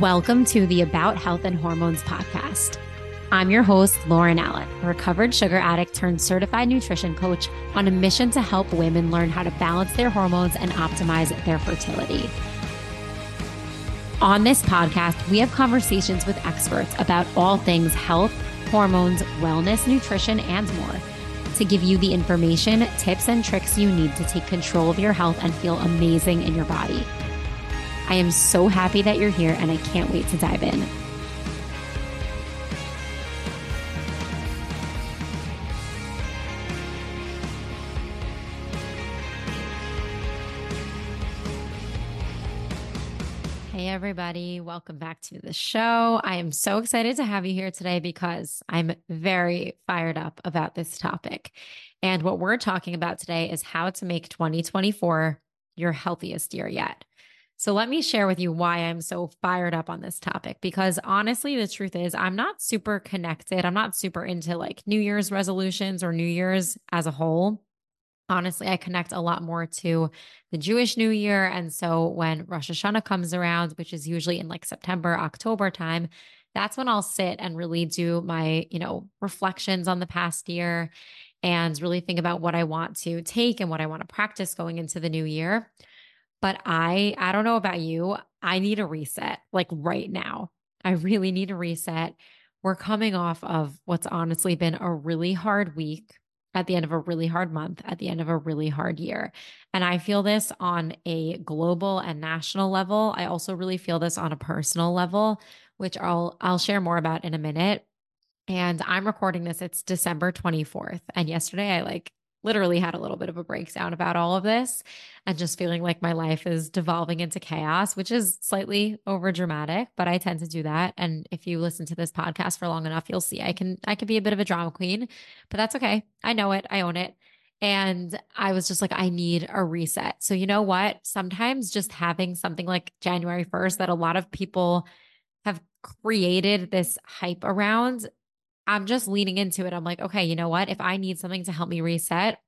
Welcome to the About Health and Hormones Podcast. I'm your host, Lauren Allen, a recovered sugar addict turned certified nutrition coach on a mission to help women learn how to balance their hormones and optimize their fertility. On this podcast, we have conversations with experts about all things health, hormones, wellness, nutrition, and more to give you the information, tips, and tricks you need to take control of your health and feel amazing in your body. I am so happy that you're here, and I can't wait to dive in. Hey, everybody. Welcome back to the show. I am so excited to have you here today because I'm very fired up about this topic. And what we're talking about today is how to make 2024 your healthiest year yet. So let me share with you why I'm so fired up on this topic, because honestly, the truth is I'm not super connected. I'm not super into like New Year's resolutions or New Year's as a whole. Honestly, I connect a lot more to the Jewish New Year. And so when Rosh Hashanah comes around, which is usually in like September, October time, that's when I'll sit and really do my, reflections on the past year and really think about what I want to take and what I want to practice going into the new year. But I don't know about you, I need a reset, like right now. I really need a reset. We're coming off of what's honestly been a really hard week at the end of a really hard month, at the end of a really hard year. And I feel this on a global and national level. I also really feel this on a personal level, which I'll share more about in a minute. And I'm recording this, it's December 24th. And yesterday I literally had a little bit of a breakdown about all of this and just feeling like my life is devolving into chaos, which is slightly over dramatic, but I tend to do that. And if you listen to this podcast for long enough, you'll see I can be a bit of a drama queen, but that's okay. I know it. I own it. And I was just like, I need a reset. So you know what? Sometimes just having something like January 1st that a lot of people have created this hype around, I'm just leaning into it. I'm like, okay, you know what? If I need something to help me reset,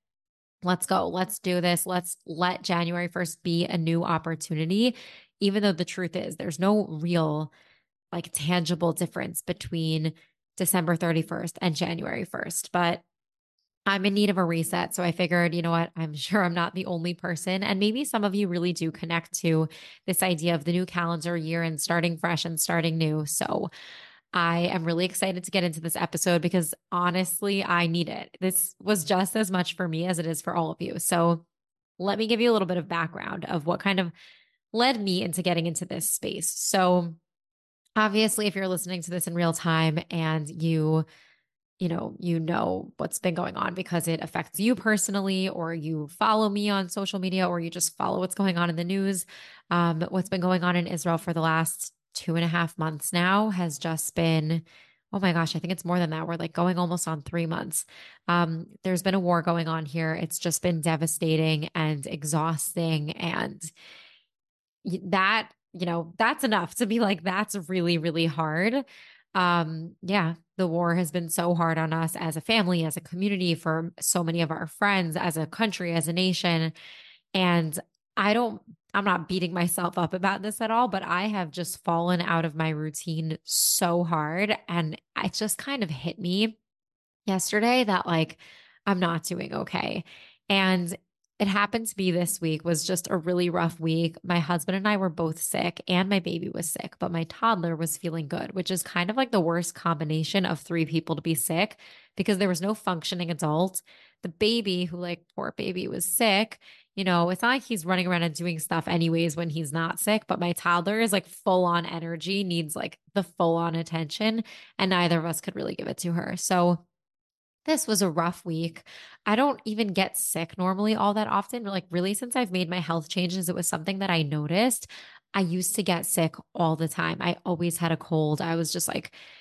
let's go. Let's do this. Let's let January 1st be a new opportunity, even though the truth is there's no real tangible difference between December 31st and January 1st. But I'm in need of a reset. So I figured, you know what? I'm sure I'm not the only person. And maybe some of you really do connect to this idea of the new calendar year and starting fresh and starting new. So I am really excited to get into this episode because honestly, I need it. This was just as much for me as it is for all of you. So let me give you a little bit of background of what kind of led me into getting into this space. So obviously, if you're listening to this in real time and you know what's been going on because it affects you personally, or you follow me on social media, or you just follow what's going on in the news, what's been going on in Israel for the last 2.5 months now has just been, oh my gosh, I think it's more than that. We're going almost on 3 months. There's been a war going on here. It's just been devastating and exhausting. And that, that's enough to be that's really, really hard. The war has been so hard on us as a family, as a community, for so many of our friends, as a country, as a nation. And I'm not beating myself up about this at all, but I have just fallen out of my routine so hard. And it just kind of hit me yesterday that I'm not doing okay. And it happened to be this week was just a really rough week. My husband and I were both sick and my baby was sick, but my toddler was feeling good, which is kind of the worst combination of three people to be sick because there was no functioning adult. The baby who poor baby was sick. It's not like he's running around and doing stuff anyways when he's not sick, but my toddler is full on energy, needs the full on attention, and neither of us could really give it to her. So this was a rough week. I don't even get sick normally all that often, but really since I've made my health changes, it was something that I noticed. I used to get sick all the time. I always had a cold. I was just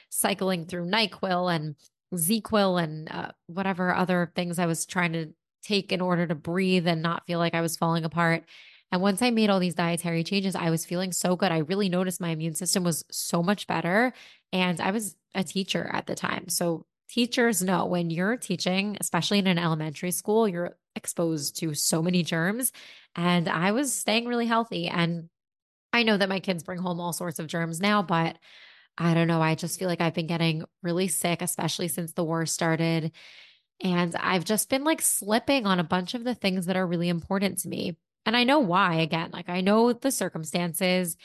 cycling through NyQuil and ZQuil and whatever other things I was trying to take in order to breathe and not feel I was falling apart. And once I made all these dietary changes, I was feeling so good. I really noticed my immune system was so much better. And I was a teacher at the time. So teachers know when you're teaching, especially in an elementary school, you're exposed to so many germs. And I was staying really healthy. And I know that my kids bring home all sorts of germs now, but I don't know. I just feel like I've been getting really sick, especially since the war started. And I've just been like slipping on a bunch of the things that are really important to me. And I know why, again, like I know the circumstances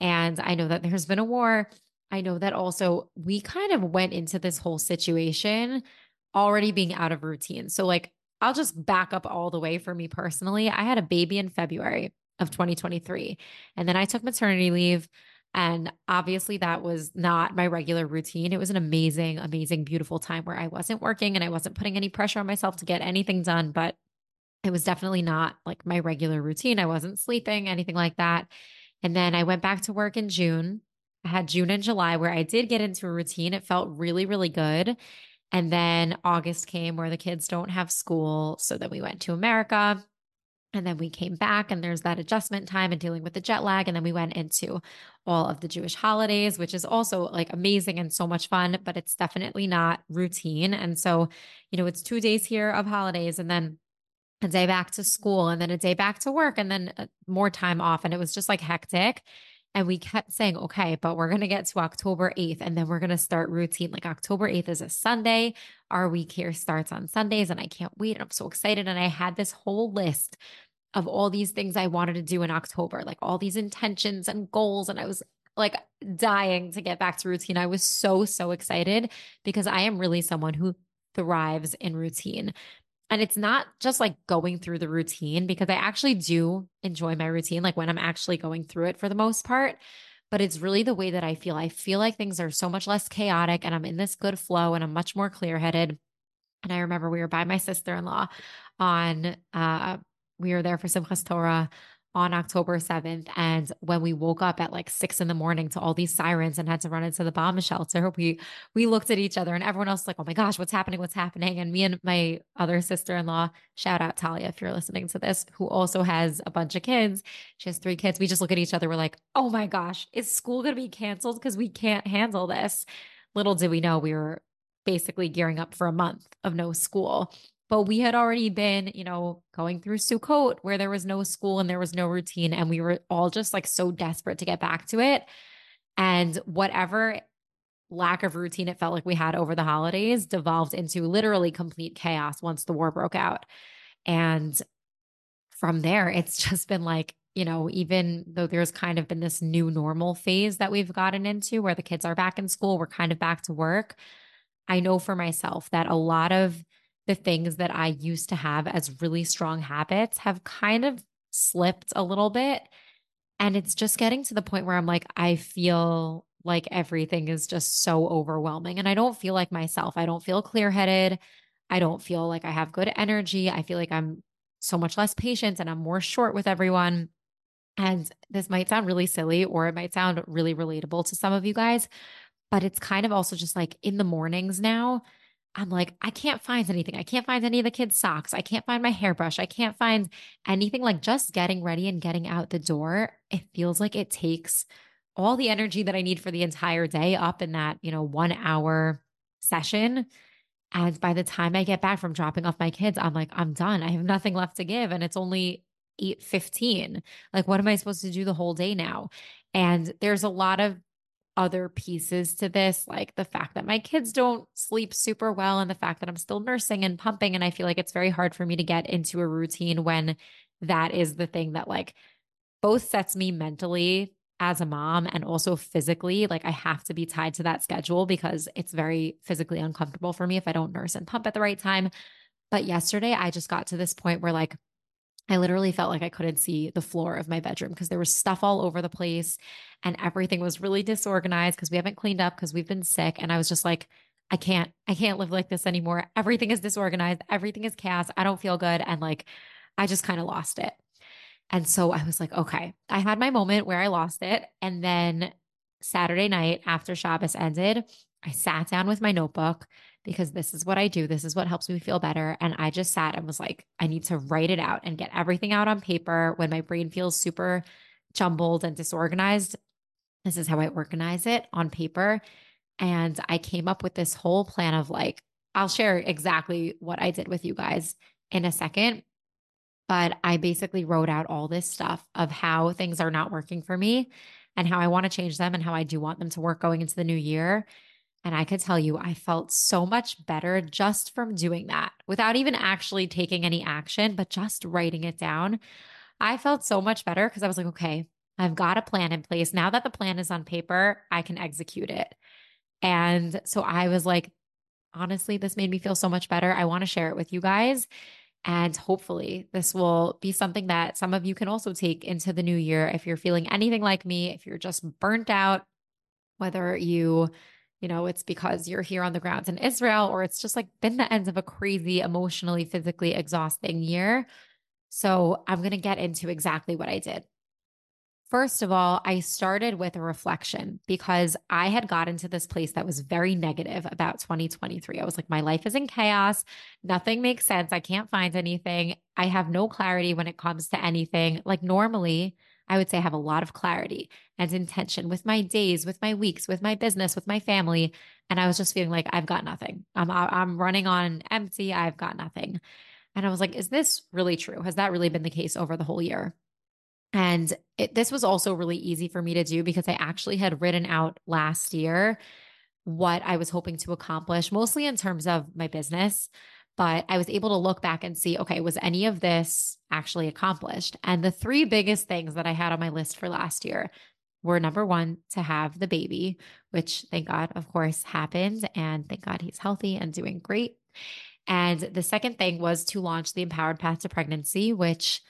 and I know that there's been a war. I know that also we kind of went into this whole situation already being out of routine. So like, I'll just back up all the way for me personally. I had a baby in February of 2023, and then I took maternity leave. And obviously that was not my regular routine. It was an amazing, amazing, beautiful time where I wasn't working and I wasn't putting any pressure on myself to get anything done, but it was definitely not like my regular routine. I wasn't sleeping, anything like that. And then I went back to work in June. I had June and July where I did get into a routine. It felt really, really good. And then August came where the kids don't have school. So then we went to America. And then we came back and there's that adjustment time and dealing with the jet lag. And then we went into all of the Jewish holidays, which is also like amazing and so much fun, but it's definitely not routine. And so, you know, it's 2 days here of holidays and then a day back to school and then a day back to work and then more time off. And it was just like hectic. And we kept saying, okay, but we're going to get to October 8th and then we're going to start routine. Like October 8th is a Sunday. Our week here starts on Sundays and I can't wait. And I'm so excited. And I had this whole list of all these things I wanted to do in October, like all these intentions and goals. And I was like dying to get back to routine. I was so, so excited because I am really someone who thrives in routine. And it's not just like going through the routine, because I actually do enjoy my routine, like when I'm actually going through it for the most part, but it's really the way that I feel. I feel like things are so much less chaotic and I'm in this good flow and I'm much more clear-headed. And I remember we were by my sister-in-law on, we were there for Simchas Torah on October 7th. And when we woke up at like 6 a.m. to all these sirens and had to run into the bomb shelter, we looked at each other and everyone else was like, oh my gosh, what's happening? What's happening? And me and my other sister-in-law, shout out Talia, if you're listening to this, who also has a bunch of kids. She has 3 kids. We just look at each other. We're like, oh my gosh, is school going to be canceled? Because we can't handle this. Little did we know we were basically gearing up for a month of no school. But we had already been, you know, going through Sukkot where there was no school and there was no routine. And we were all just like so desperate to get back to it. And whatever lack of routine it felt like we had over the holidays devolved into literally complete chaos once the war broke out. And from there, it's just been like, you know, even though there's kind of been this new normal phase that we've gotten into where the kids are back in school, we're kind of back to work. I know for myself that a lot of the things that I used to have as really strong habits have kind of slipped a little bit. And it's just getting to the point where I'm like, I feel like everything is just so overwhelming. And I don't feel like myself. I don't feel clear-headed. I don't feel like I have good energy. I feel like I'm so much less patient and I'm more short with everyone. And this might sound really silly, or it might sound really relatable to some of you guys, but it's kind of also just like in the mornings now, I'm like, I can't find anything. I can't find any of the kids' socks. I can't find my hairbrush. I can't find anything. Like just getting ready and getting out the door, it feels like it takes all the energy that I need for the entire day up in that, you know, 1 hour session. And by the time I get back from dropping off my kids, I'm like, I'm done. I have nothing left to give. And it's only 8:15. Like, what am I supposed to do the whole day now? And there's a lot of other pieces to this, like the fact that my kids don't sleep super well and the fact that I'm still nursing and pumping. And I feel like it's very hard for me to get into a routine when that is the thing that like both sets me mentally as a mom and also physically. Like I have to be tied to that schedule because it's very physically uncomfortable for me if I don't nurse and pump at the right time. But yesterday I just got to this point where like I literally felt like I couldn't see the floor of my bedroom because there was stuff all over the place and everything was really disorganized because we haven't cleaned up because we've been sick. And I was just like, I can't live like this anymore. Everything is disorganized. Everything is chaos. I don't feel good. And like, I just kind of lost it. And so I was like, okay, I had my moment where I lost it. And then Saturday night after Shabbos ended, I sat down with my notebook because this is what I do. This is what helps me feel better. And I just sat and was like, I need to write it out and get everything out on paper. When my brain feels super jumbled and disorganized, this is how I organize it on paper. And I came up with this whole plan of like, I'll share exactly what I did with you guys in a second. but I basically wrote out all this stuff of how things are not working for me and how I want to change them and how I do want them to work going into the new year. And I could tell you, I felt so much better just from doing that without even actually taking any action, but just writing it down. I felt so much better because I was like, okay, I've got a plan in place. Now that the plan is on paper, I can execute it. And so I was like, honestly, this made me feel so much better. I want to share it with you guys. And hopefully this will be something that some of you can also take into the new year. If you're feeling anything like me, if you're just burnt out, whether you know, it's because you're here on the grounds in Israel, or it's just like been the end of a crazy, emotionally, physically exhausting year. So I'm going to get into exactly what I did. First of all, I started with a reflection because I had gotten to this place that was very negative about 2023. I was like, my life is in chaos. Nothing makes sense. I can't find anything. I have no clarity when it comes to anything. Like normally, I would say I have a lot of clarity and intention with my days, with my weeks, with my business, with my family. And I was just feeling like I've got nothing. I'm running on empty. I've got nothing. And I was like, is this really true? Has that really been the case over the whole year? And this was also really easy for me to do because I actually had written out last year what I was hoping to accomplish, mostly in terms of my business. But I was able to look back and see, okay, was any of this actually accomplished? And the three biggest things that I had on my list for last year were, number one, to have the baby, which thank God, of course, happened. And thank God he's healthy and doing great. And the second thing was to launch the Empowered Path to Pregnancy, which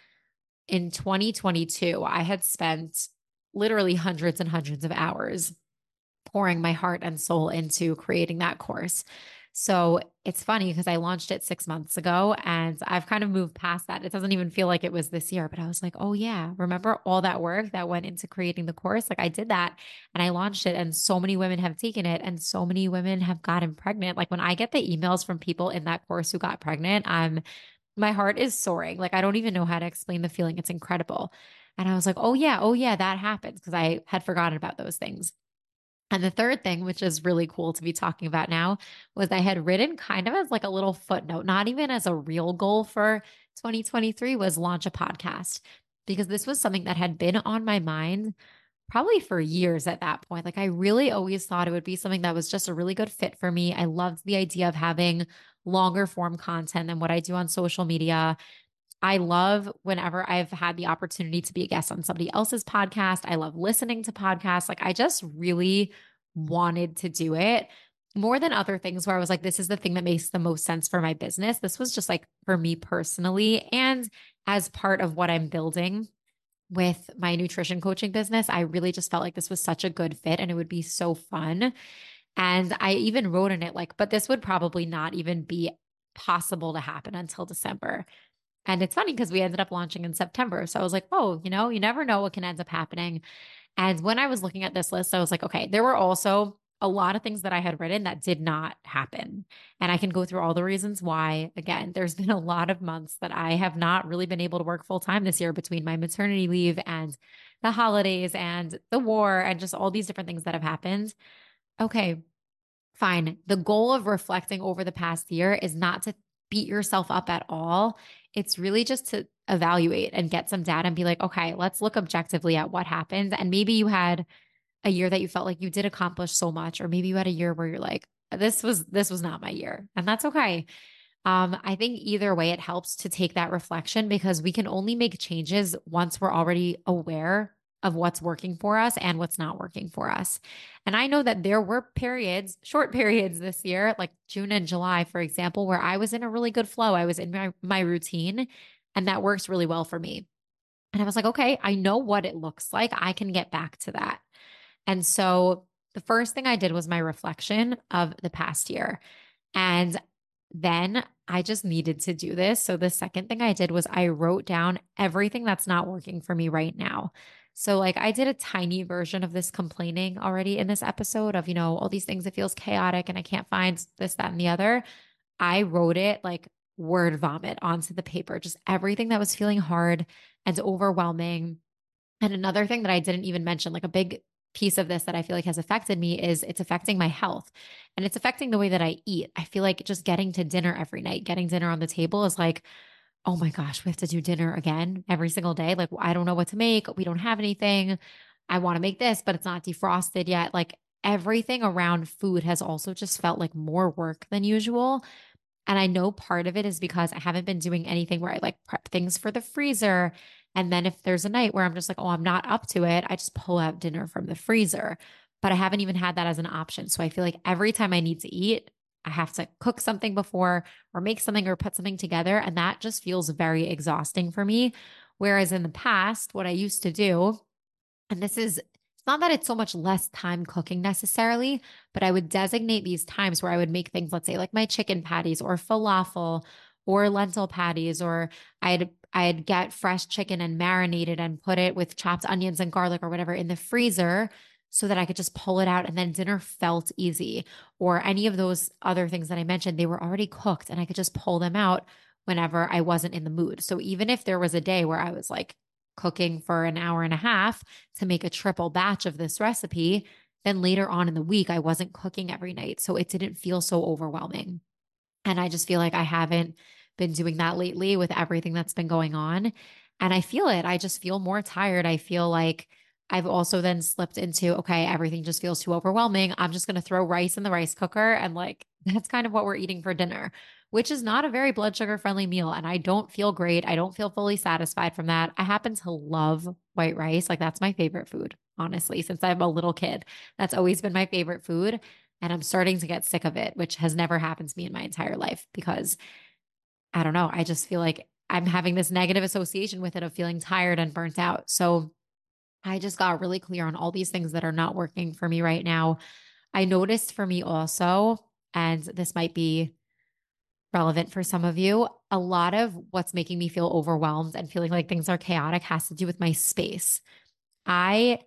in 2022, I had spent literally hundreds and hundreds of hours pouring my heart and soul into creating that course. So it's funny because I launched it 6 months ago and I've kind of moved past that. It doesn't even feel like it was this year, but I was like, oh yeah, remember all that work that went into creating the course? Like I did that and I launched it and so many women have taken it and so many women have gotten pregnant. Like when I get the emails from people in that course who got pregnant, my heart is soaring. Like I don't even know how to explain the feeling. It's incredible. And I was like, oh yeah, that happens because I had forgotten about those things. And the third thing, which is really cool to be talking about now, was I had written kind of as like a little footnote, not even as a real goal for 2023, was launch a podcast, because this was something that had been on my mind probably for years at that point. Like I really always thought it would be something that was just a really good fit for me. I loved the idea of having longer form content than what I do on social media. I love whenever I've had the opportunity to be a guest on somebody else's podcast. I love listening to podcasts. Like I just really wanted to do it more than other things where I was like, this is the thing that makes the most sense for my business. This was just like for me personally. And as part of what I'm building with my nutrition coaching business, I really just felt like this was such a good fit and it would be so fun. And I even wrote in it like, but this would probably not even be possible to happen until December. And it's funny because we ended up launching in September. So I was like, oh, you know, you never know what can end up happening. And when I was looking at this list, I was like, okay, there were also a lot of things that I had written that did not happen. And I can go through all the reasons why. Again, there's been a lot of months that I have not really been able to work full time this year between my maternity leave and the holidays and the war and just all these different things that have happened. Okay, fine. The goal of reflecting over the past year is not to beat yourself up at all. It's really just to evaluate and get some data and be like, okay, let's look objectively at what happened. And maybe you had a year that you felt like you did accomplish so much, or maybe you had a year where you're like, this was not my year. And that's okay. I think either way, it helps to take that reflection because we can only make changes once we're already aware of what's working for us and what's not working for us. And I know that there were periods, short periods this year, like June and July, for example, where I was in a really good flow. I was in my routine and that works really well for me. And I was like, okay, I know what it looks like. I can get back to that. And so the first thing I did was my reflection of the past year. And then I just needed to do this. So the second thing I did was I wrote down everything that's not working for me right now. So like I did a tiny version of this complaining already in this episode of, you know, all these things that feels chaotic and I can't find this, that, and the other. I wrote it like word vomit onto the paper, just everything that was feeling hard and overwhelming. And another thing that I didn't even mention, like a big piece of this that I feel like has affected me is it's affecting my health and it's affecting the way that I eat. I feel like just getting to dinner every night, getting dinner on the table is like, oh my gosh, we have to do dinner again every single day. Like, I don't know what to make. We don't have anything. I want to make this, but it's not defrosted yet. Like, everything around food has also just felt like more work than usual. And I know part of it is because I haven't been doing anything where I like prep things for the freezer. And then if there's a night where I'm just like, oh, I'm not up to it, I just pull out dinner from the freezer. But I haven't even had that as an option. So I feel like every time I need to eat, I have to cook something before or make something or put something together. And that just feels very exhausting for me. Whereas in the past, what I used to do, and this is, it's not that it's so much less time cooking necessarily, but I would designate these times where I would make things, let's say like my chicken patties or falafel or lentil patties, or I'd get fresh chicken and marinate it and put it with chopped onions and garlic or whatever in the freezer so that I could just pull it out and then dinner felt easy. Or any of those other things that I mentioned, they were already cooked and I could just pull them out whenever I wasn't in the mood. So even if there was a day where I was like cooking for an hour and a half to make a triple batch of this recipe, then later on in the week, I wasn't cooking every night. So it didn't feel so overwhelming. And I just feel like I haven't been doing that lately with everything that's been going on. And I feel it. I just feel more tired. I feel like I've also then slipped into, okay, everything just feels too overwhelming. I'm just going to throw rice in the rice cooker. And like, that's kind of what we're eating for dinner, which is not a very blood sugar friendly meal. And I don't feel great. I don't feel fully satisfied from that. I happen to love white rice. Like, that's my favorite food, honestly, since I'm a little kid. That's always been my favorite food. And I'm starting to get sick of it, which has never happened to me in my entire life because I don't know. I just feel like I'm having this negative association with it of feeling tired and burnt out. So I just got really clear on all these things that are not working for me right now. I noticed for me also, and this might be relevant for some of you, a lot of what's making me feel overwhelmed and feeling like things are chaotic has to do with my space. I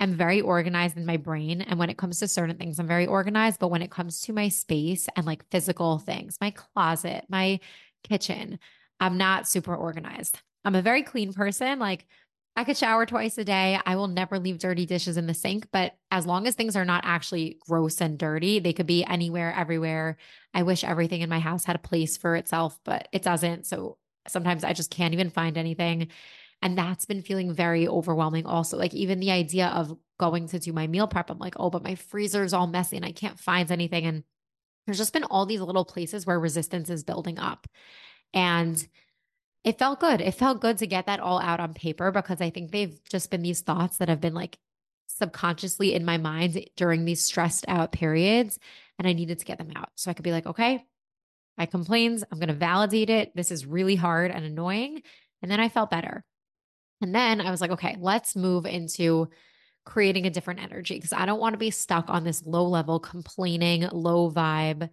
am very organized in my brain. And when it comes to certain things, I'm very organized. But when it comes to my space and like physical things, my closet, my kitchen, I'm not super organized. I'm a very clean person. Like, I could shower twice a day. I will never leave dirty dishes in the sink, but as long as things are not actually gross and dirty, they could be anywhere, everywhere. I wish everything in my house had a place for itself, but it doesn't. So sometimes I just can't even find anything. And that's been feeling very overwhelming also. Like, even the idea of going to do my meal prep, I'm like, oh, but my freezer is all messy and I can't find anything. And there's just been all these little places where resistance is building up. And it felt good. It felt good to get that all out on paper because I think they've just been these thoughts that have been like subconsciously in my mind during these stressed out periods, and I needed to get them out. So I could be like, okay, I complained. I'm going to validate it. This is really hard and annoying. And then I felt better. And then I was like, okay, let's move into creating a different energy because I don't want to be stuck on this low level, complaining, low vibe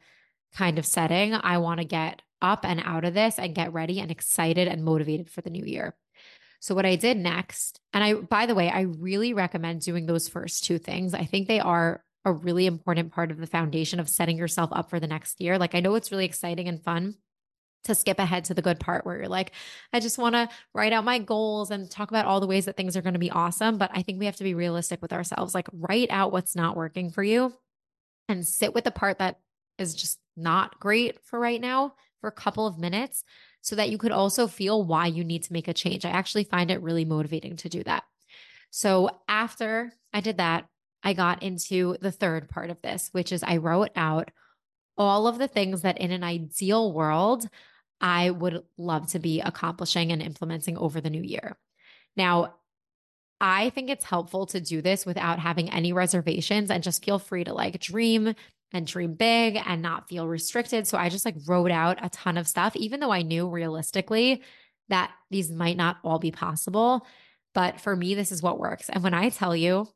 kind of setting. I want to get up and out of this and get ready and excited and motivated for the new year. So what I did next, and by the way, I really recommend doing those first two things. I think they are a really important part of the foundation of setting yourself up for the next year. Like, I know it's really exciting and fun to skip ahead to the good part where you're like, I just want to write out my goals and talk about all the ways that things are going to be awesome. But I think we have to be realistic with ourselves. Like, write out what's not working for you and sit with the part that is just not great for right now for a couple of minutes so that you could also feel why you need to make a change. I actually find it really motivating to do that. So after I did that, I got into the third part of this, which is I wrote out all of the things that in an ideal world, I would love to be accomplishing and implementing over the new year. Now, I think it's helpful to do this without having any reservations and just feel free to like dream and dream big and not feel restricted. So I just like wrote out a ton of stuff, even though I knew realistically that these might not all be possible. But for me, this is what works. And when I tell you,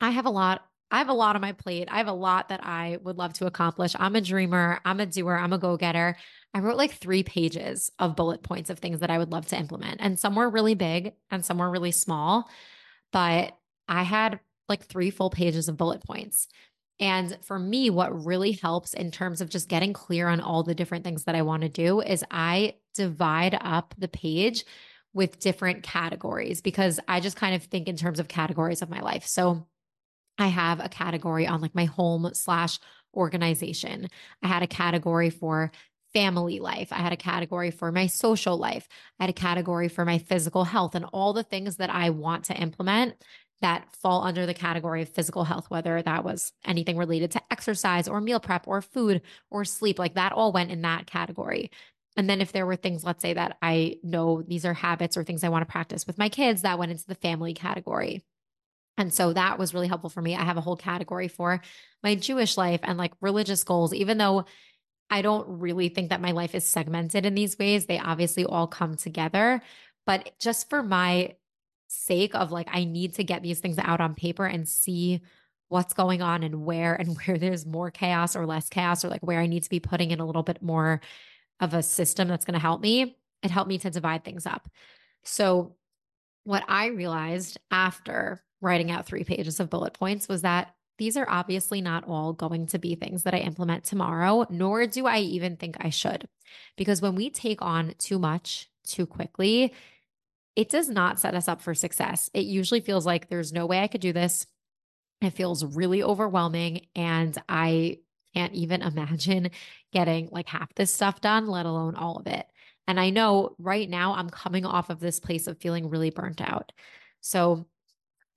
I have a lot on my plate. I have a lot that I would love to accomplish. I'm a dreamer. I'm a doer. I'm a go-getter. I wrote like 3 pages of bullet points of things that I would love to implement. And some were really big and some were really small, but I had like 3 full pages of bullet points. And for me, what really helps in terms of just getting clear on all the different things that I want to do is I divide up the page with different categories because I just kind of think in terms of categories of my life. So I have a category on like my home / organization. I had a category for family life. I had a category for my social life. I had a category for my physical health and all the things that I want to implement that fall under the category of physical health, whether that was anything related to exercise or meal prep or food or sleep, like that all went in that category. And then if there were things, let's say that I know these are habits or things I want to practice with my kids, that went into the family category. And so that was really helpful for me. I have a whole category for my Jewish life and like religious goals, even though I don't really think that my life is segmented in these ways. They obviously all come together, but just for my sake of like, I need to get these things out on paper and see what's going on and where there's more chaos or less chaos, or like where I need to be putting in a little bit more of a system that's going to help me. It helped me to divide things up. So what I realized after writing out 3 pages of bullet points was that these are obviously not all going to be things that I implement tomorrow, nor do I even think I should. Because when we take on too much too quickly, it does not set us up for success. It usually feels like there's no way I could do this. It feels really overwhelming, and I can't even imagine getting like half this stuff done, let alone all of it. And I know right now I'm coming off of this place of feeling really burnt out. So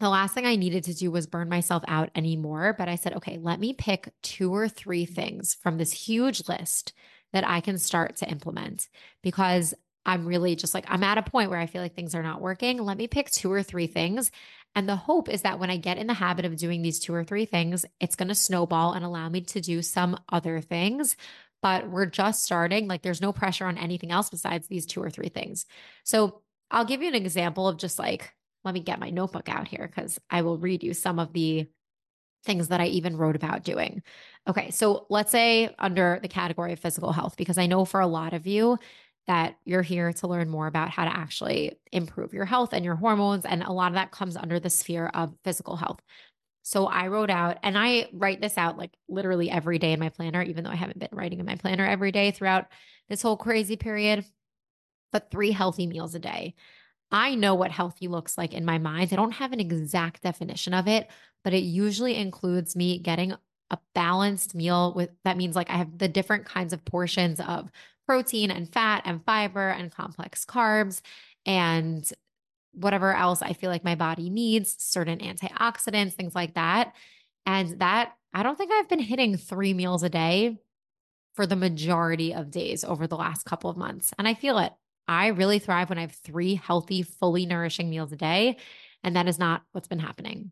the last thing I needed to do was burn myself out anymore. But I said, okay, let me pick 2 or 3 things from this huge list that I can start to implement, because I'm really just like, I'm at a point where I feel like things are not working. Let me pick 2 or 3 things. And the hope is that when I get in the habit of doing these 2 or 3 things, it's going to snowball and allow me to do some other things. But we're just starting. Like there's no pressure on anything else besides these 2 or 3 things. So I'll give you an example of just like, let me get my notebook out here because I will read you some of the things that I even wrote about doing. Okay. So let's say under the category of physical health, because I know for a lot of you, that you're here to learn more about how to actually improve your health and your hormones. And a lot of that comes under the sphere of physical health. So I wrote out, and I write this out like literally every day in my planner, even though I haven't been writing in my planner every day throughout this whole crazy period, but 3 healthy meals a day. I know what healthy looks like in my mind. I don't have an exact definition of it, but it usually includes me getting a balanced meal with, that means like I have the different kinds of portions of protein and fat and fiber and complex carbs and whatever else I feel like my body needs, certain antioxidants, things like that. And that, I don't think I've been hitting 3 meals a day for the majority of days over the last couple of months. And I feel it. I really thrive when I have 3 healthy, fully nourishing meals a day. And that is not what's been happening.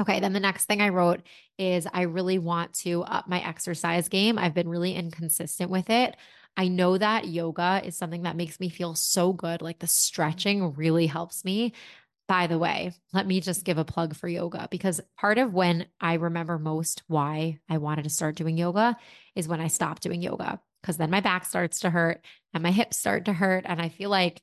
Okay, then the next thing I wrote is I really want to up my exercise game. I've been really inconsistent with it. I know that yoga is something that makes me feel so good. Like the stretching really helps me. By the way, let me just give a plug for yoga, because part of when I remember most why I wanted to start doing yoga is when I stopped doing yoga, because then my back starts to hurt and my hips start to hurt. And I feel like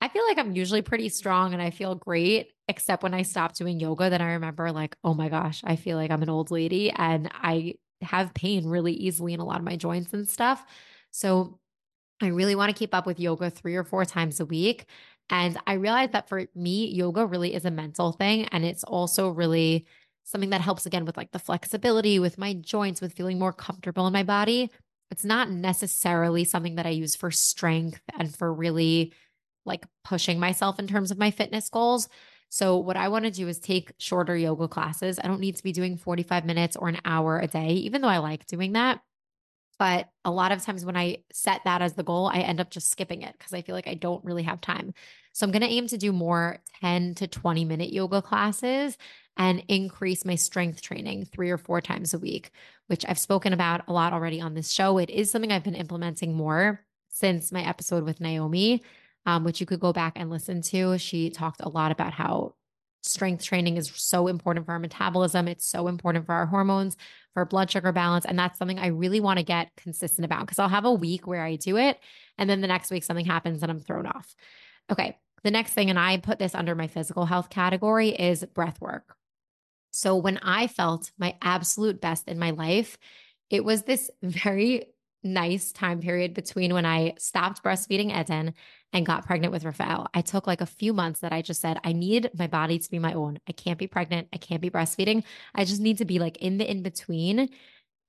I'm usually pretty strong and I feel great, except when I stopped doing yoga, then I remember like, oh my gosh, I feel like I'm an old lady and I have pain really easily in a lot of my joints and stuff. So I really want to keep up with yoga 3 or 4 times a week. And I realized that for me, yoga really is a mental thing. And it's also really something that helps again with like the flexibility, with my joints, with feeling more comfortable in my body. It's not necessarily something that I use for strength and for really like pushing myself in terms of my fitness goals. So what I want to do is take shorter yoga classes. I don't need to be doing 45 minutes or an hour a day, even though I like doing that. But a lot of times when I set that as the goal, I end up just skipping it because I feel like I don't really have time. So I'm going to aim to do more 10 to 20 minute yoga classes and increase my strength training 3 or 4 times a week, which I've spoken about a lot already on this show. It is something I've been implementing more since my episode with Naomi, which you could go back and listen to. She talked a lot about how strength training is so important for our metabolism. It's so important for our hormones, for blood sugar balance. And that's something I really want to get consistent about, because I'll have a week where I do it, and then the next week something happens and I'm thrown off. Okay. The next thing, and I put this under my physical health category, is breath work. So when I felt my absolute best in my life, it was this very nice time period between when I stopped breastfeeding Eden and got pregnant with Rafael. I took like a few months that I just said, I need my body to be my own. I can't be pregnant. I can't be breastfeeding. I just need to be like in the in-between.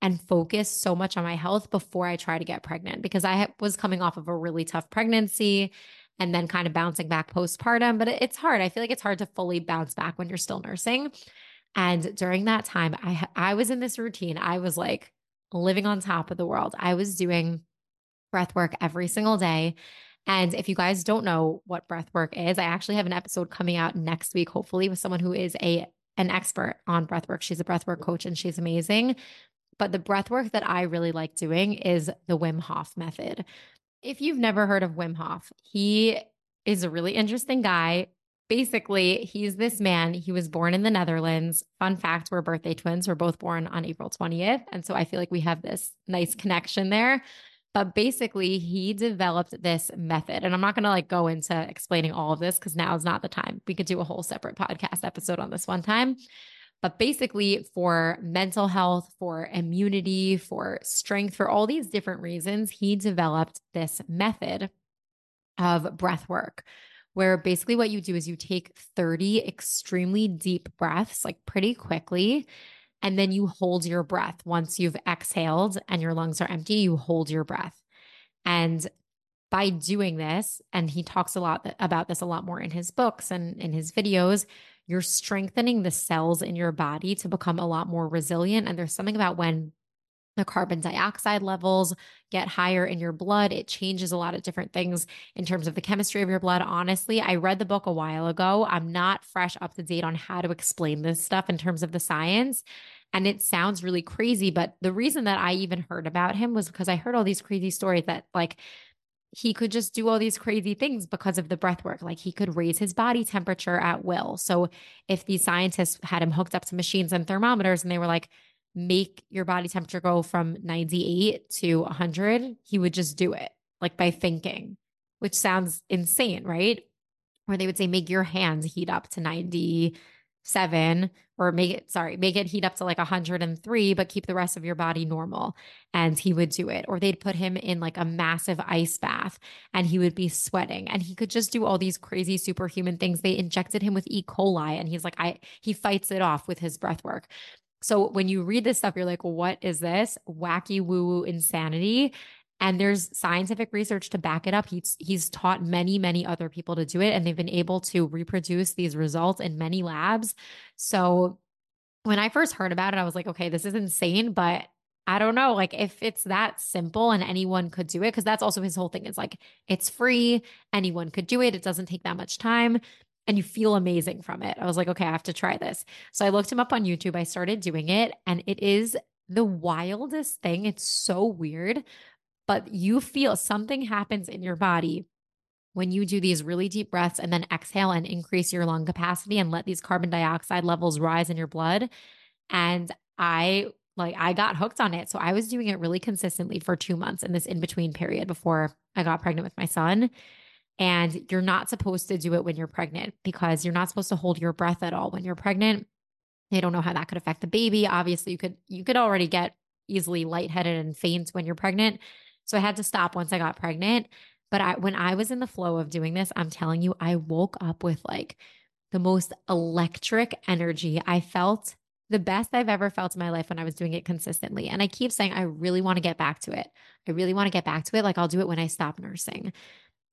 and focus so much on my health before I try to get pregnant, because I was coming off of a really tough pregnancy and then kind of bouncing back postpartum. But it's hard. I feel like it's hard to fully bounce back when you're still nursing. And during that time, I was in this routine. I was like living on top of the world. I was doing breath work every single day. And if you guys don't know what breath work is, I actually have an episode coming out next week, hopefully, with someone who is an expert on breath work. She's a breath work coach and she's amazing. But the breath work that I really like doing is the Wim Hof method. If you've never heard of Wim Hof, he is a really interesting guy. Basically, he's this man. He was born in the Netherlands. Fun fact, we're birthday twins. We're both born on April 20th. And so I feel like we have this nice connection there. But basically, he developed this method. And I'm not going to go into explaining all of this because now is not the time. We could do a whole separate podcast episode on this one time. But basically, for mental health, for immunity, for strength, for all these different reasons, he developed this method of breath work, where basically what you do is you take 30 extremely deep breaths, pretty quickly. And then you hold your breath. Once you've exhaled and your lungs are empty, you hold your breath. And by doing this, and he talks about this a lot more in his books and in his videos, you're strengthening the cells in your body to become a lot more resilient. And there's something about when the carbon dioxide levels get higher in your blood, it changes a lot of different things in terms of the chemistry of your blood. Honestly, I read the book a while ago. I'm not fresh up to date on how to explain this stuff in terms of the science. And it sounds really crazy, but the reason that I even heard about him was because I heard all these crazy stories that he could just do all these crazy things because of the breath work. He could raise his body temperature at will. So if these scientists had him hooked up to machines and thermometers and they were make your body temperature go from 98 to 100, he would just do it by thinking, which sounds insane, right? Or they would say, make your hands heat up to 97 or make it heat up to 103, but keep the rest of your body normal. And he would do it. Or they'd put him in a massive ice bath and he would be sweating and he could just do all these crazy superhuman things. They injected him with E. coli and he's he fights it off with his breath work. So when you read this stuff, you're like, what is this wacky woo-woo insanity? And there's scientific research to back it up. He's taught many, many other people to do it, and they've been able to reproduce these results in many labs. So when I first heard about it, I was like, okay, this is insane, but I don't know, if it's that simple and anyone could do it, because that's also his whole thing. It's it's free. Anyone could do it. It doesn't take that much time. And you feel amazing from it. I was like, okay, I have to try this. So I looked him up on YouTube. I started doing it, and it is the wildest thing. It's so weird, but you feel something happens in your body when you do these really deep breaths and then exhale and increase your lung capacity and let these carbon dioxide levels rise in your blood. And I got hooked on it. So I was doing it really consistently for 2 months in this in-between period before I got pregnant with my son. And you're not supposed to do it when you're pregnant because you're not supposed to hold your breath at all when you're pregnant. They don't know how that could affect the baby. Obviously, you could already get easily lightheaded and faint when you're pregnant. So I had to stop once I got pregnant. But when I was in the flow of doing this, I'm telling you, I woke up with the most electric energy. I felt the best I've ever felt in my life when I was doing it consistently. And I keep saying, I really want to get back to it. I really want to get back to it. I'll do it when I stop nursing.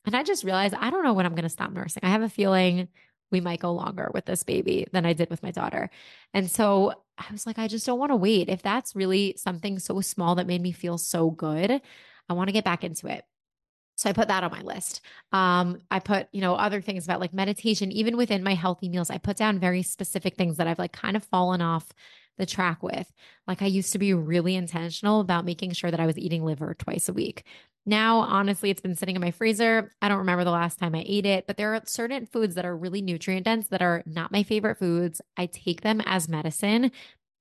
And I just realized, I don't know when I'm going to stop nursing. I have a feeling we might go longer with this baby than I did with my daughter. And so I was I just don't want to wait. If that's really something so small that made me feel so good, I want to get back into it. So I put that on my list. I put, other things about meditation, even within my healthy meals. I put down very specific things that I've kind of fallen off the track with. I used to be really intentional about making sure that I was eating liver twice a week. Now, honestly, it's been sitting in my freezer. I don't remember the last time I ate it, but there are certain foods that are really nutrient dense that are not my favorite foods. I take them as medicine,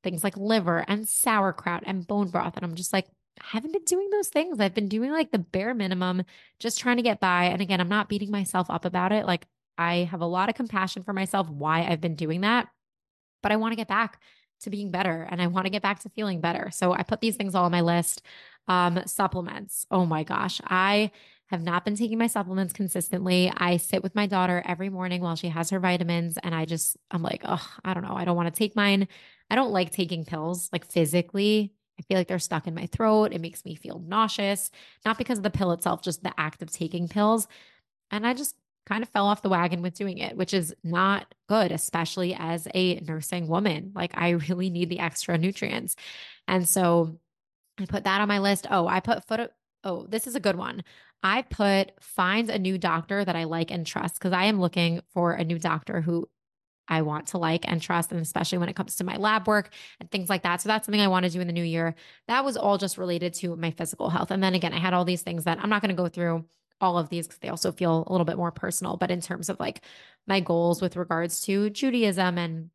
things like liver and sauerkraut and bone broth. And I'm just I haven't been doing those things. I've been doing the bare minimum, just trying to get by. And again, I'm not beating myself up about it. I have a lot of compassion for myself, why I've been doing that, but I want to get back to being better. And I want to get back to feeling better. So I put these things all on my list. Supplements. Oh my gosh. I have not been taking my supplements consistently. I sit with my daughter every morning while she has her vitamins. And I'm I don't know. I don't want to take mine. I don't like taking pills, physically. I I feel like they're stuck in my throat. It makes me feel nauseous, not because of the pill itself, just the act of taking pills. And I just kind of fell off the wagon with doing it, which is not good, especially as a nursing woman. Like, I really need the extra nutrients. And so I put that on my list. Oh, this is a good one. I put find a new doctor that I like and trust, because I am looking for a new doctor who I want to like and trust, and especially when it comes to my lab work and things like that. So that's something I want to do in the new year. That was all just related to my physical health. And then again, I had all these things that I'm not going to go through all of these because they also feel a little bit more personal. But in terms of like my goals with regards to Judaism and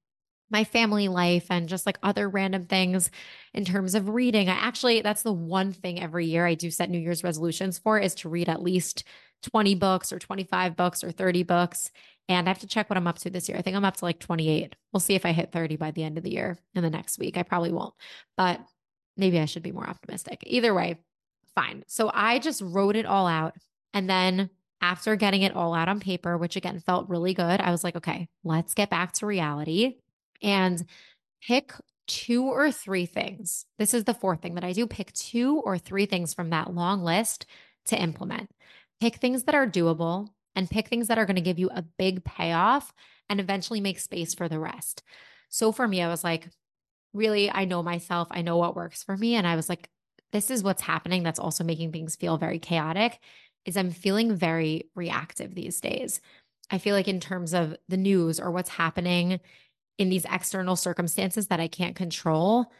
my family life and just like other random things in terms of reading. That's the one thing every year I do set New Year's resolutions for, is to read at least 20 books or 25 books or 30 books. And I have to check what I'm up to this year. I think I'm up to like 28. We'll see if I hit 30 by the end of the year in the next week. I probably won't, but maybe I should be more optimistic. Either way, fine. So I just wrote it all out. And then after getting it all out on paper, which again felt really good, I was like, okay, let's get back to reality and pick two or three things. This is the fourth thing that I do. Pick two or three things from that long list to implement. Pick things that are doable and pick things that are going to give you a big payoff and eventually make space for the rest. So for me, I was like, really, I know myself. I know what works for me. And I was like, this is what's happening. That's also making things feel very chaotic, is I'm feeling very reactive these days. I feel like in terms of the news or what's happening in these external circumstances that I can't control,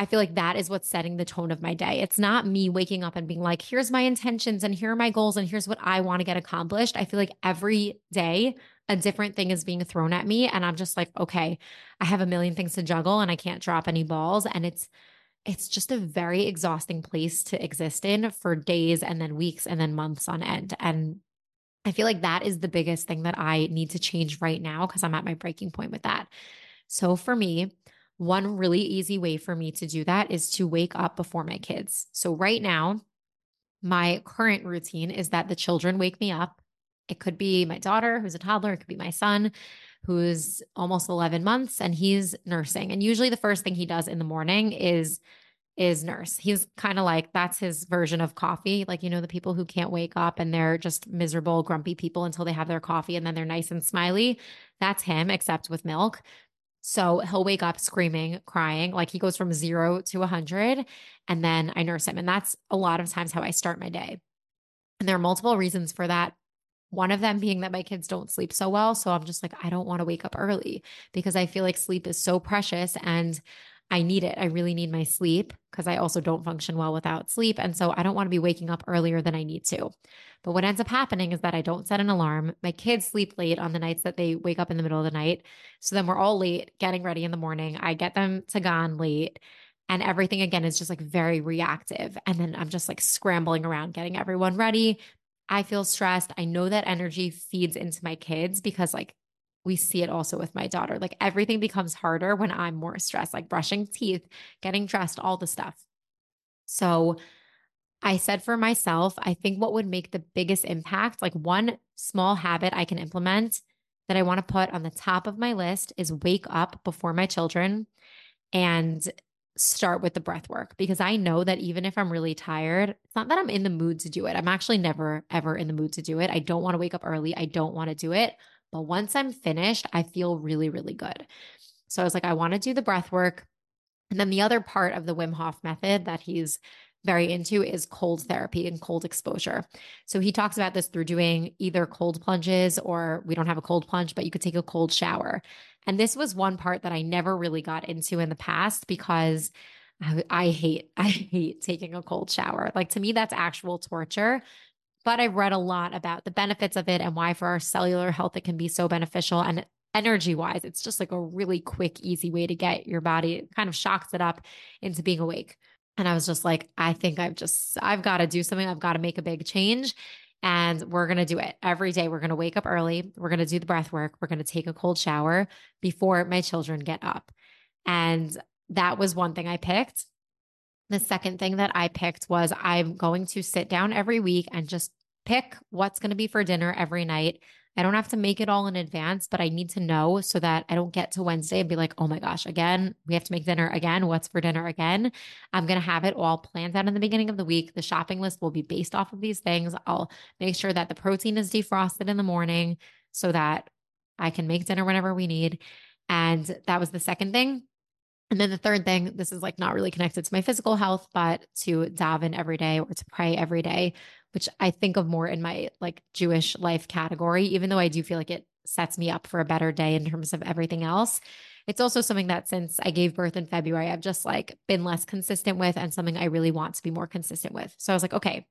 I feel like that is what's setting the tone of my day. It's not me waking up and being like, here's my intentions and here are my goals and here's what I want to get accomplished. I feel like every day a different thing is being thrown at me and I'm just like, okay, I have a million things to juggle and I can't drop any balls. And it's just a very exhausting place to exist in for days and then weeks and then months on end. And I feel like that is the biggest thing that I need to change right now because I'm at my breaking point with that. So for me, one really easy way for me to do that is to wake up before my kids. So right now, my current routine is that the children wake me up. It could be my daughter, who's a toddler. It could be my son, who's almost 11 months, and he's nursing. And usually the first thing he does in the morning is nurse. He's kind of like, that's his version of coffee. Like, you know, the people who can't wake up and they're just miserable, grumpy people until they have their coffee and then they're nice and smiley. That's him, except with milk. So he'll wake up screaming, crying, like he goes from 0 to 100. And then I nurse him. And that's a lot of times how I start my day. And there are multiple reasons for that. One of them being that my kids don't sleep so well. So I'm just like, I don't want to wake up early because I feel like sleep is so precious and I need it. I really need my sleep because I also don't function well without sleep. And so I don't want to be waking up earlier than I need to. But what ends up happening is that I don't set an alarm. My kids sleep late on the nights that they wake up in the middle of the night. So then we're all late getting ready in the morning. I get them to gone late and everything again is just like very reactive. And then I'm just like scrambling around getting everyone ready. I feel stressed. I know that energy feeds into my kids because like we see it also with my daughter. Like everything becomes harder when I'm more stressed, like brushing teeth, getting dressed, all the stuff. So I said for myself, I think what would make the biggest impact, like one small habit I can implement that I want to put on the top of my list, is wake up before my children and start with the breath work, because I know that even if I'm really tired, it's not that I'm in the mood to do it. I'm actually never, ever in the mood to do it. I don't want to wake up early. I don't want to do it. But once I'm finished, I feel really, really good. So I was like, I want to do the breath work. And then the other part of the Wim Hof method that he's very into is cold therapy and cold exposure. So he talks about this through doing either cold plunges, or we don't have a cold plunge, but you could take a cold shower. And this was one part that I never really got into in the past because I hate taking a cold shower. Like, to me, that's actual torture. But I've read a lot about the benefits of it and why for our cellular health, it can be so beneficial. And energy-wise, it's just like a really quick, easy way to get your body, it kind of shocks it up into being awake. And I was just like, I think I've got to do something. I've got to make a big change. And we're going to do it every day. We're going to wake up early. We're going to do the breath work. We're going to take a cold shower before my children get up. And that was one thing I picked. The second thing that I picked was I'm going to sit down every week and just pick what's going to be for dinner every night. I don't have to make it all in advance, but I need to know so that I don't get to Wednesday and be like, oh my gosh, again, we have to make dinner again. What's for dinner again? I'm going to have it all planned out in the beginning of the week. The shopping list will be based off of these things. I'll make sure that the protein is defrosted in the morning so that I can make dinner whenever we need. And that was the second thing. And then the third thing, this is like not really connected to my physical health, but to daven every day or to pray every day, which I think of more in my like Jewish life category, even though I do feel like it sets me up for a better day in terms of everything else. It's also something that since I gave birth in February, I've just like been less consistent with and something I really want to be more consistent with. So I was like, okay,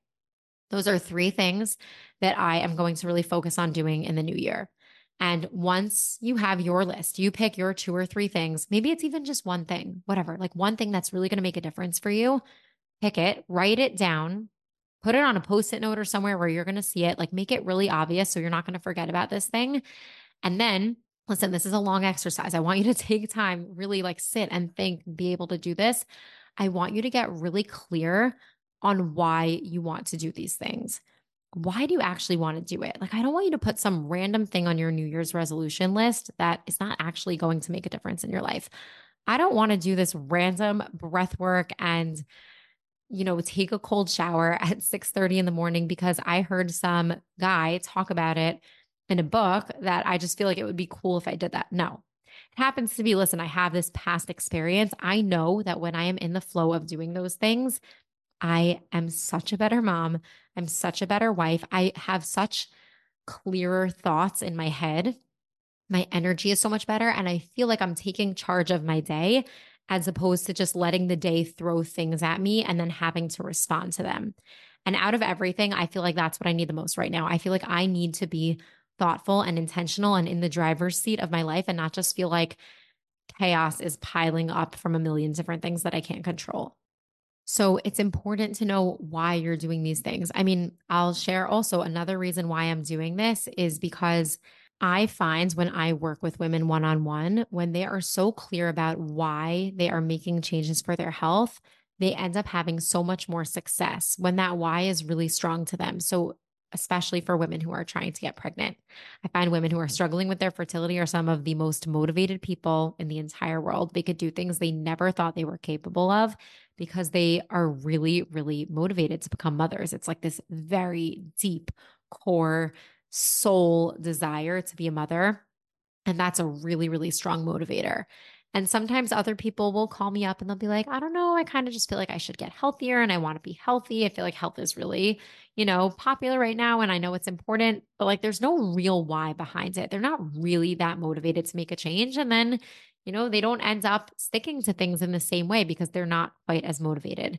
those are three things that I am going to really focus on doing in the new year. And once you have your list, you pick your two or three things. Maybe it's even just one thing, whatever, like one thing that's really going to make a difference for you. Pick it, write it down, put it on a Post-it note or somewhere where you're going to see it, like make it really obvious so you're not going to forget about this thing. And then, listen, this is a long exercise. I want you to take time, really like sit and think, be able to do this. I want you to get really clear on why you want to do these things. Why do you actually want to do it? Like, I don't want you to put some random thing on your New Year's resolution list that is not actually going to make a difference in your life. I don't want to do this random breath work and, you know, take a cold shower at 6:30 in the morning because I heard some guy talk about it in a book that I just feel like it would be cool if I did that. No, it happens to be, listen, I have this past experience. I know that when I am in the flow of doing those things, I am such a better mom. I'm such a better wife. I have such clearer thoughts in my head. My energy is so much better. And I feel like I'm taking charge of my day as opposed to just letting the day throw things at me and then having to respond to them. And out of everything, I feel like that's what I need the most right now. I feel like I need to be thoughtful and intentional and in the driver's seat of my life and not just feel like chaos is piling up from a million different things that I can't control. So it's important to know why you're doing these things. I mean, I'll share also another reason why I'm doing this is because I find when I work with women one-on-one, when they are so clear about why they are making changes for their health, they end up having so much more success when that why is really strong to them. So especially for women who are trying to get pregnant, I find women who are struggling with their fertility are some of the most motivated people in the entire world. They could do things they never thought they were capable of, because they are really, really motivated to become mothers. It's like this very deep core soul desire to be a mother. And that's a really, really strong motivator. And sometimes other people will call me up and they'll be like, I don't know, I kind of just feel like I should get healthier and I want to be healthy. I feel like health is really, you know, popular right now and I know it's important, but like there's no real why behind it. They're not really that motivated to make a change. And then, you know, they don't end up sticking to things in the same way because they're not quite as motivated.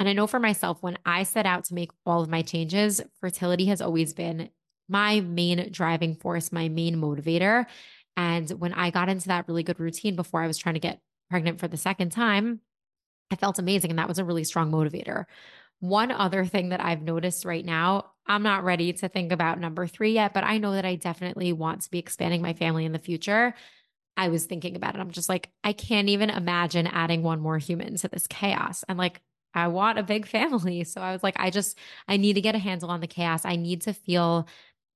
And I know for myself, when I set out to make all of my changes, fertility has always been my main driving force, my main motivator. And when I got into that really good routine before I was trying to get pregnant for the second time, I felt amazing. And that was a really strong motivator. One other thing that I've noticed right now, I'm not ready to think about number 3 yet, but I know that I definitely want to be expanding my family in the future. I was thinking about it. I'm just like, I can't even imagine adding one more human to this chaos. And like, I want a big family. So I was like, I need to get a handle on the chaos. I need to feel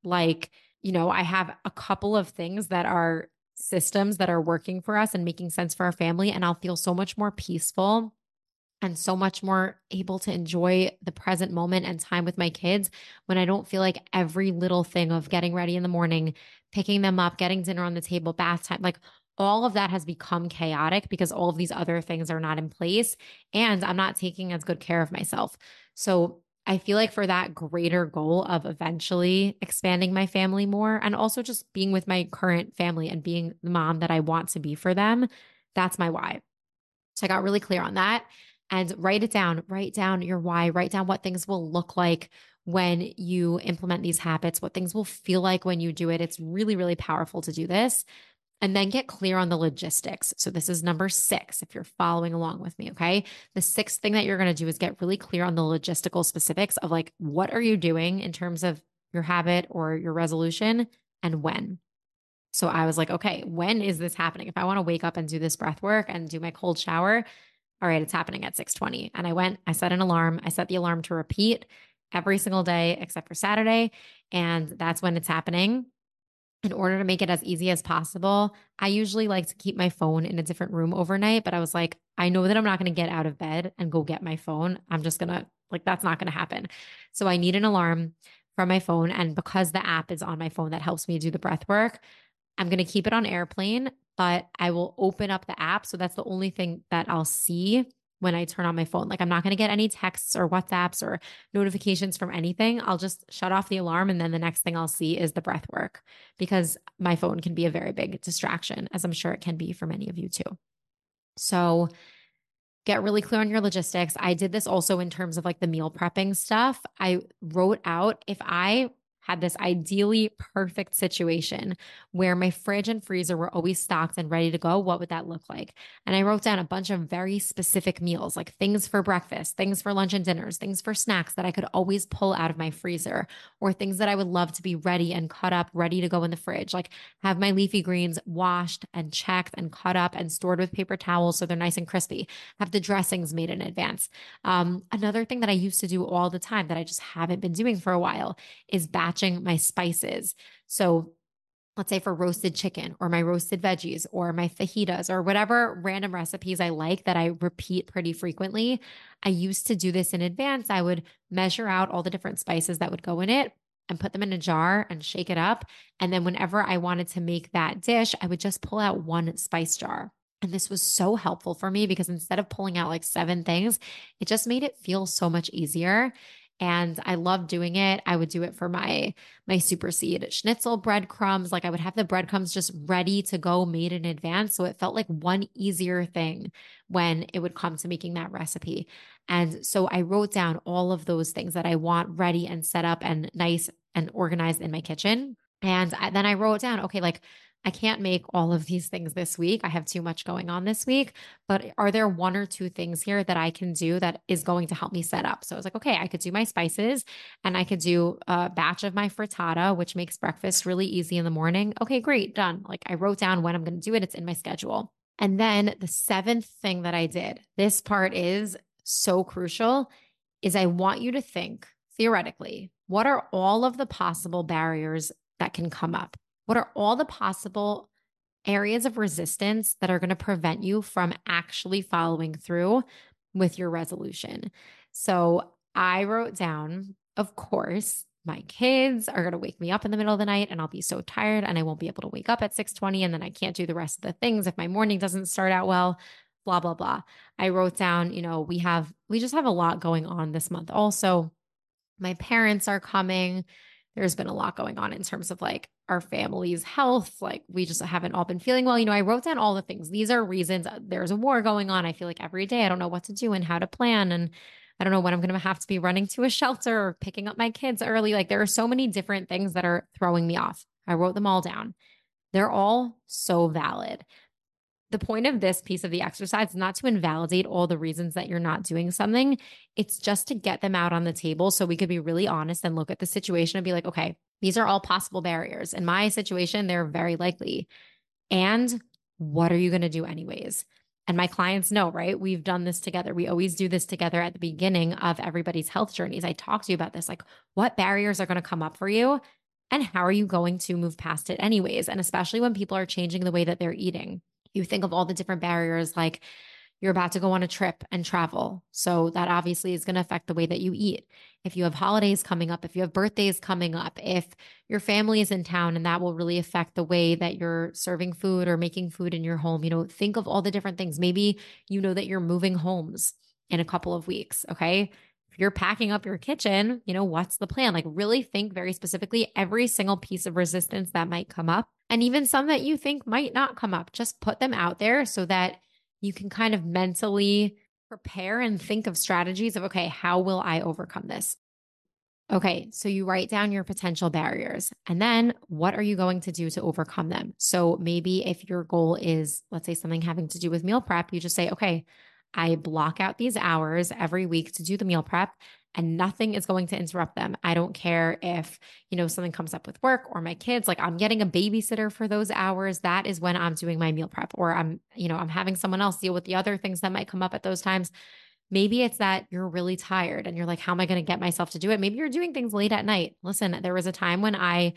like, you know, I have a couple of things that are systems that are working for us and making sense for our family. And I'll feel so much more peaceful and so much more able to enjoy the present moment and time with my kids when I don't feel like every little thing of getting ready in the morning, picking them up, getting dinner on the table, bath time, like all of that has become chaotic because all of these other things are not in place and I'm not taking as good care of myself. So I feel like for that greater goal of eventually expanding my family more and also just being with my current family and being the mom that I want to be for them, that's my why. So I got really clear on that. And write down your why, write down what things will look like when you implement these habits, what things will feel like when you do it. It's really, really powerful to do this. And then get clear on the logistics. So this is number 6, if you're following along with me, okay? The 6th thing that you're going to do is get really clear on the logistical specifics of like, what are you doing in terms of your habit or your resolution and when? So I was like, okay, when is this happening? If I want to wake up and do this breath work and do my cold shower, all right, it's happening at 6:20. And I set an alarm. I set the alarm to repeat every single day except for Saturday. And that's when it's happening. in order to make it as easy as possible, I usually like to keep my phone in a different room overnight, but I was like, I know that I'm not going to get out of bed and go get my phone. I'm just going to, like, that's not going to happen. So I need an alarm from my phone. And because the app is on my phone that helps me do the breath work, I'm going to keep it on airplane, but I will open up the app. So that's the only thing that I'll see when I turn on my phone. Like, I'm not going to get any texts or WhatsApps or notifications from anything. I'll just shut off the alarm. And then the next thing I'll see is the breath work, because my phone can be a very big distraction, as I'm sure it can be for many of you too. So get really clear on your logistics. I did this also in terms of like the meal prepping stuff. I wrote out, if I had this ideally perfect situation where my fridge and freezer were always stocked and ready to go, what would that look like? And I wrote down a bunch of very specific meals, like things for breakfast, things for lunch and dinners, things for snacks that I could always pull out of my freezer, or things that I would love to be ready and cut up, ready to go in the fridge. Like, have my leafy greens washed and checked and cut up and stored with paper towels so they're nice and crispy. Have the dressings made in advance. Another thing that I used to do all the time that I just haven't been doing for a while is batching my spices. So let's say for roasted chicken or my roasted veggies or my fajitas or whatever random recipes I like that I repeat pretty frequently, I used to do this in advance. I would measure out all the different spices that would go in it and put them in a jar and shake it up. And then whenever I wanted to make that dish, I would just pull out one spice jar. And this was so helpful for me because instead of pulling out like 7 things, it just made it feel so much easier. And I love doing it. I would do it for my superseed schnitzel breadcrumbs. Like, I would have the breadcrumbs just ready to go, made in advance. So it felt like one easier thing when it would come to making that recipe. And so I wrote down all of those things that I want ready and set up and nice and organized in my kitchen. And then I wrote down, okay, like, I can't make all of these things this week. I have too much going on this week, but are there 1 or 2 things here that I can do that is going to help me set up? So I was like, okay, I could do my spices and I could do a batch of my frittata, which makes breakfast really easy in the morning. Okay, great, done. Like, I wrote down when I'm going to do it. It's in my schedule. And then the 7th thing that I did, this part is so crucial, is I want you to think theoretically, what are all of the possible barriers that can come up? What are all the possible areas of resistance that are going to prevent you from actually following through with your resolution? So I wrote down, of course, my kids are going to wake me up in the middle of the night and I'll be so tired and I won't be able to wake up at 6:20 and then I can't do the rest of the things if my morning doesn't start out well, blah, blah, blah. I wrote down, you know, we just have a lot going on this month. Also, my parents are coming. There's been a lot going on in terms of like our family's health. Like, we just haven't all been feeling well. You know, I wrote down all the things. These are reasons. There's a war going on. I feel like every day I don't know what to do and how to plan. And I don't know when I'm going to have to be running to a shelter or picking up my kids early. Like, there are so many different things that are throwing me off. I wrote them all down. They're all so valid. The point of this piece of the exercise is not to invalidate all the reasons that you're not doing something. It's just to get them out on the table so we could be really honest and look at the situation and be like, okay, these are all possible barriers. In my situation, they're very likely. And what are you going to do anyways? And my clients know, right? We've done this together. We always do this together at the beginning of everybody's health journeys. I talk to you about this, like, what barriers are going to come up for you and how are you going to move past it anyways? And especially when people are changing the way that they're eating. You think of all the different barriers, like you're about to go on a trip and travel. So that obviously is going to affect the way that you eat. If you have holidays coming up, if you have birthdays coming up, if your family is in town, and that will really affect the way that you're serving food or making food in your home. You know, think of all the different things. Maybe you know that you're moving homes in a couple of weeks. Okay. If you're packing up your kitchen, you know, what's the plan? Like, really think very specifically every single piece of resistance that might come up. And even some that you think might not come up, just put them out there so that you can kind of mentally prepare and think of strategies of, okay, how will I overcome this? Okay, so you write down your potential barriers and then what are you going to do to overcome them? So maybe if your goal is, let's say, something having to do with meal prep, you just say, okay, I block out these hours every week to do the meal prep and nothing is going to interrupt them. I don't care if, you know, something comes up with work or my kids, like I'm getting a babysitter for those hours. That is when I'm doing my meal prep, or I'm having someone else deal with the other things that might come up at those times. Maybe it's that you're really tired and you're like, how am I going to get myself to do it? Maybe you're doing things late at night. Listen, there was a time when I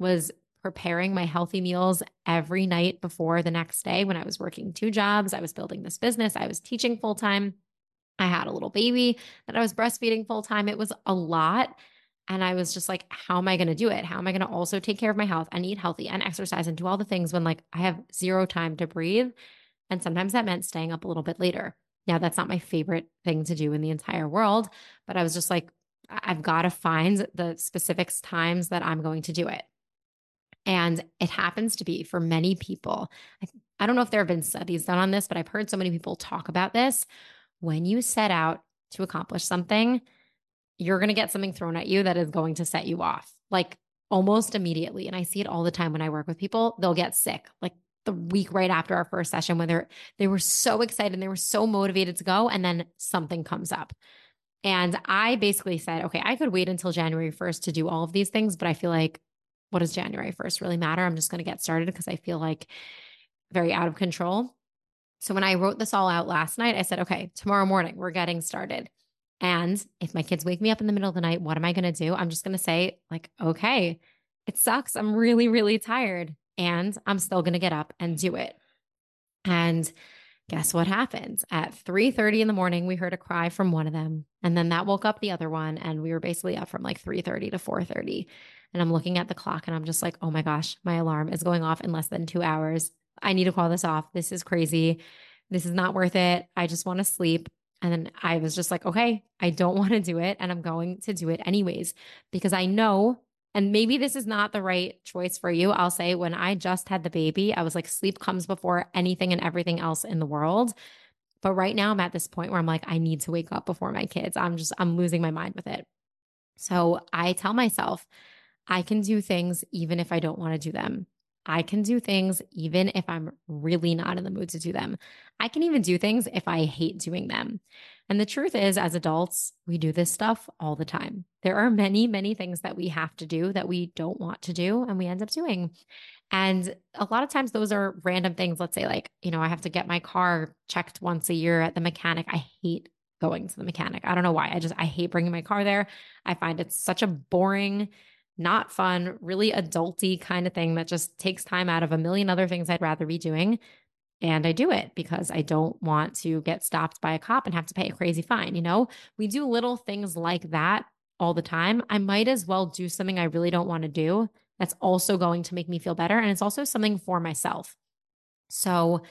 was preparing my healthy meals every night before the next day when I was working two jobs. I was building this business. I was teaching full-time. I had a little baby that I was breastfeeding full-time. It was a lot. And I was just like, how am I going to do it? How am I going to also take care of my health and eat healthy and exercise and do all the things when like I have zero time to breathe? And sometimes that meant staying up a little bit later. Now, that's not my favorite thing to do in the entire world, but I was just like, I've got to find the specific times that I'm going to do it. And it happens to be for many people. I don't know if there have been studies done on this, but I've heard so many people talk about this. When you set out to accomplish something, you're going to get something thrown at you that is going to set you off, like almost immediately. And I see it all the time when I work with people. They'll get sick, like the week right after our first session, where they were so excited and they were so motivated to go, and then something comes up. And I basically said, okay, I could wait until January 1st to do all of these things, but I feel like, what does January 1st really matter? I'm just going to get started because I feel like very out of control. So when I wrote this all out last night, I said, okay, tomorrow morning, we're getting started. And if my kids wake me up in the middle of the night, what am I going to do? I'm just going to say like, okay, it sucks. I'm really, really tired, and I'm still going to get up and do it. And guess what happens? At 3:30 in the morning, we heard a cry from one of them, and then that woke up the other one. And we were basically up from like 3:30 to 4:30. And I'm looking at the clock and I'm just like, oh my gosh, my alarm is going off in less than 2 hours. I need to call this off. This is crazy. This is not worth it. I just want to sleep. And then I was just like, okay, I don't want to do it. And I'm going to do it anyways, because I know, and maybe this is not the right choice for you. I'll say when I just had the baby, I was like, sleep comes before anything and everything else in the world. But right now I'm at this point where I'm like, I need to wake up before my kids. I'm losing my mind with it. So I tell myself, I can do things even if I don't want to do them. I can do things even if I'm really not in the mood to do them. I can even do things if I hate doing them. And the truth is, as adults, we do this stuff all the time. There are many, many things that we have to do that we don't want to do and we end up doing. And a lot of times those are random things. Let's say like, you know, I have to get my car checked once a year at the mechanic. I hate going to the mechanic. I don't know why. I hate bringing my car there. I find it's such a boring, not fun, really adulty kind of thing that just takes time out of a million other things I'd rather be doing. And I do it because I don't want to get stopped by a cop and have to pay a crazy fine. You know, we do little things like that all the time. I might as well do something I really don't want to do that's also going to make me feel better. And it's also something for myself. So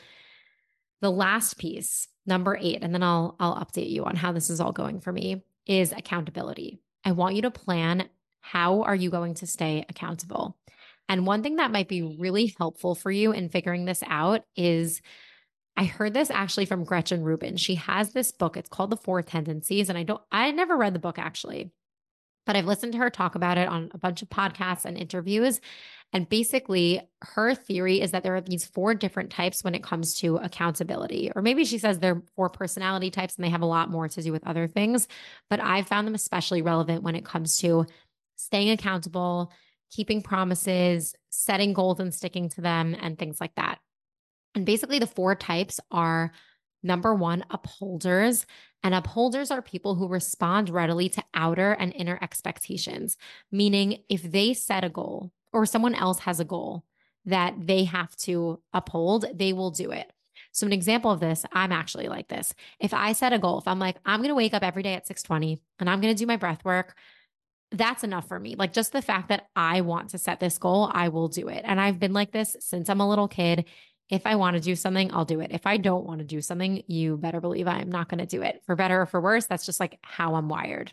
the last piece, number 8, and then I'll update you on how this is all going for me, is accountability. I want you to plan. How are you going to stay accountable? And one thing that might be really helpful for you in figuring this out is, I heard this actually from Gretchen Rubin. She has this book. It's called The Four Tendencies. And I never read the book actually, but I've listened to her talk about it on a bunch of podcasts and interviews. And basically her theory is that there are these 4 different types when it comes to accountability, or maybe she says they're 4 personality types and they have a lot more to do with other things, but I found them especially relevant when it comes to staying accountable, keeping promises, setting goals and sticking to them, and things like that. And basically the 4 types are, number 1, upholders. And upholders are people who respond readily to outer and inner expectations, meaning if they set a goal or someone else has a goal that they have to uphold, they will do it. So an example of this, I'm actually like this. If I set a goal, if I'm like, I'm going to wake up every day at 6:20 and I'm going to do my breath work, that's enough for me. Like just the fact that I want to set this goal, I will do it. And I've been like this since I'm a little kid. If I want to do something, I'll do it. If I don't want to do something, you better believe I'm not going to do it. For better or for worse, that's just like how I'm wired.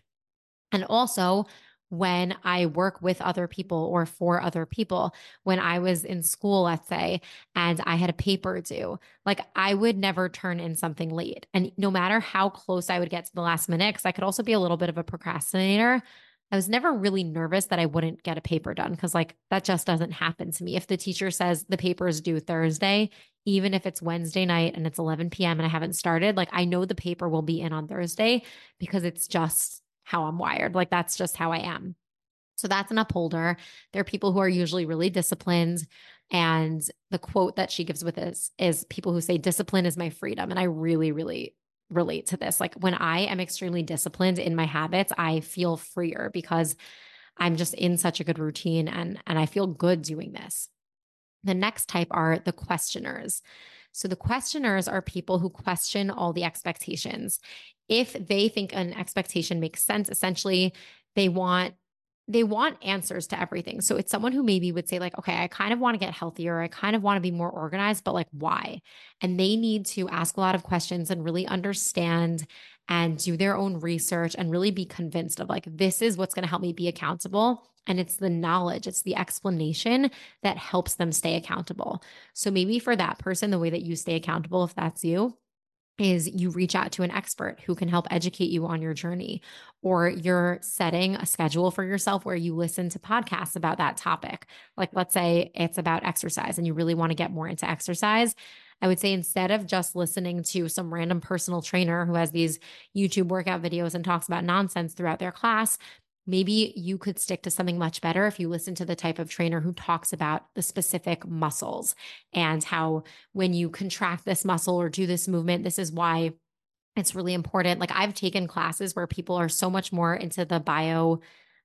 And also when I work with other people or for other people, when I was in school, let's say, and I had a paper due, like I would never turn in something late. And no matter how close I would get to the last minute, because I could also be a little bit of a procrastinator, I was never really nervous that I wouldn't get a paper done because like that just doesn't happen to me. If the teacher says the paper is due Thursday, even if it's Wednesday night and it's 11 p.m. and I haven't started, like I know the paper will be in on Thursday because it's just how I'm wired. Like that's just how I am. So that's an upholder. They're people who are usually really disciplined. And the quote that she gives with this is people who say discipline is my freedom. And I really, really relate to this. Like when I am extremely disciplined in my habits, I feel freer because I'm just in such a good routine and I feel good doing this. The next type are the questioners. So the questioners are people who question all the expectations. If they think an expectation makes sense, essentially they want answers to everything. So it's someone who maybe would say like, okay, I kind of want to get healthier. I kind of want to be more organized, but like why? And they need to ask a lot of questions and really understand and do their own research and really be convinced of like, this is what's going to help me be accountable. And it's the knowledge, it's the explanation that helps them stay accountable. So maybe for that person, the way that you stay accountable, if that's you, is you reach out to an expert who can help educate you on your journey, or you're setting a schedule for yourself where you listen to podcasts about that topic. Like let's say it's about exercise and you really want to get more into exercise. I would say instead of just listening to some random personal trainer who has these YouTube workout videos and talks about nonsense throughout their class, maybe you could stick to something much better if you listen to the type of trainer who talks about the specific muscles and how when you contract this muscle or do this movement, this is why it's really important. Like I've taken classes where people are so much more into the I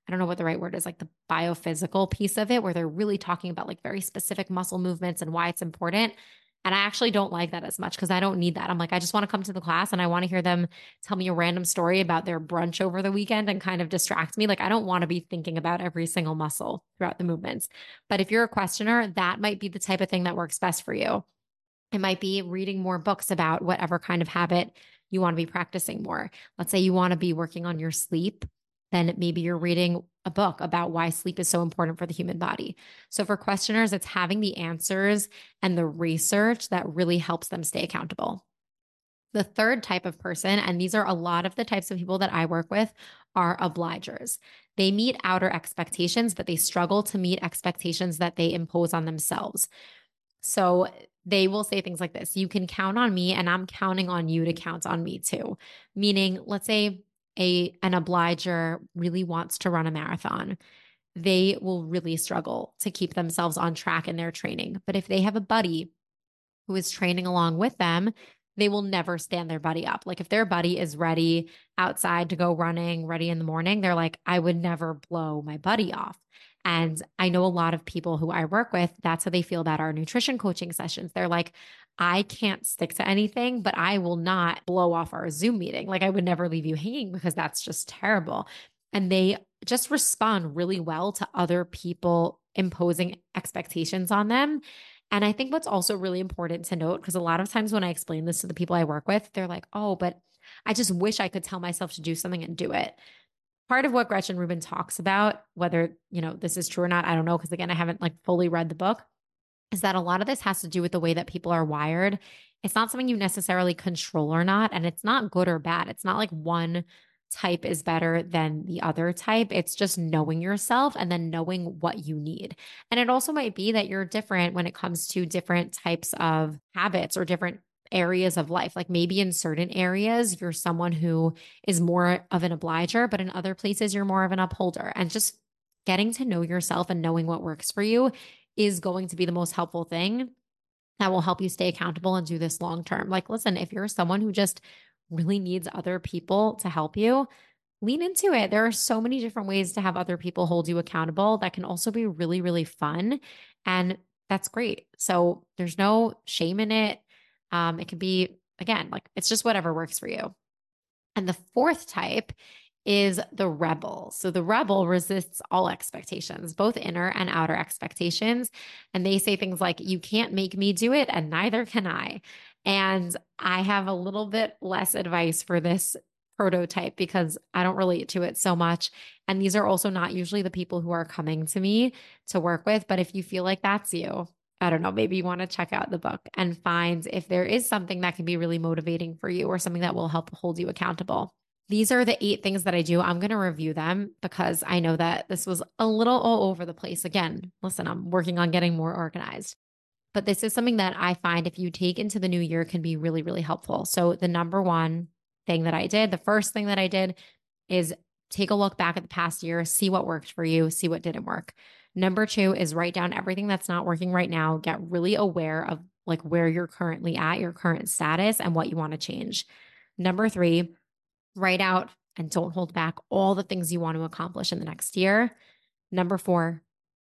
don't know what the right word is, like the biophysical piece of it, where they're really talking about like very specific muscle movements and why it's important. And I actually don't like that as much because I don't need that. I'm like, I just want to come to the class and I want to hear them tell me a random story about their brunch over the weekend and kind of distract me. Like, I don't want to be thinking about every single muscle throughout the movements. But if you're a questioner, that might be the type of thing that works best for you. It might be reading more books about whatever kind of habit you want to be practicing more. Let's say you want to be working on your sleep. Then maybe you're reading a book about why sleep is so important for the human body. So for questioners, it's having the answers and the research that really helps them stay accountable. The third type of person, and these are a lot of the types of people that I work with, are obligers. They meet outer expectations, but they struggle to meet expectations that they impose on themselves. So they will say things like this: you can count on me and I'm counting on you to count on me too. Meaning, let's say an obliger really wants to run a marathon, they will really struggle to keep themselves on track in their training. But if they have a buddy who is training along with them, they will never stand their buddy up. Like if their buddy is ready outside to go running, ready in the morning, they're like, I would never blow my buddy off. And I know a lot of people who I work with, that's how they feel about our nutrition coaching sessions. They're like, I can't stick to anything, but I will not blow off our Zoom meeting. Like I would never leave you hanging because that's just terrible. And they just respond really well to other people imposing expectations on them. And I think what's also really important to note, because a lot of times when I explain this to the people I work with, they're like, oh, but I just wish I could tell myself to do something and do it. Part of what Gretchen Rubin talks about, whether, this is true or not, I don't know, because again, I haven't fully read the book, is that a lot of this has to do with the way that people are wired. It's not something you necessarily control or not, and it's not good or bad. It's not like one type is better than the other type. It's just knowing yourself and then knowing what you need. And it also might be that you're different when it comes to different types of habits or different areas of life. Like maybe in certain areas, you're someone who is more of an obliger, but in other places, you're more of an upholder. And just getting to know yourself and knowing what works for you is going to be the most helpful thing that will help you stay accountable and do this long term. Like, listen, if you're someone who just really needs other people to help you, lean into it. There are so many different ways to have other people hold you accountable that can also be really, really fun. And that's great. So there's no shame in it. It can be, again, it's just whatever works for you. And the fourth type is the rebel. So the rebel resists all expectations, both inner and outer expectations. And they say things like, you can't make me do it and neither can I. And I have a little bit less advice for this prototype because I don't relate to it so much. And these are also not usually the people who are coming to me to work with. But if you feel like that's you, I don't know, maybe you want to check out the book and find if there is something that can be really motivating for you or something that will help hold you accountable. These are the 8 things that I do. I'm going to review them because I know that this was a little all over the place. Again, listen, I'm working on getting more organized, but this is something that I find if you take into the new year can be really, really helpful. So the number one thing that I did, the first thing that I did is take a look back at the past year, see what worked for you, see what didn't work. Number 2 is write down everything that's not working right now. Get really aware of where you're currently at, your current status, and what you want to change. Number 3, write out and don't hold back all the things you want to accomplish in the next year. Number 4,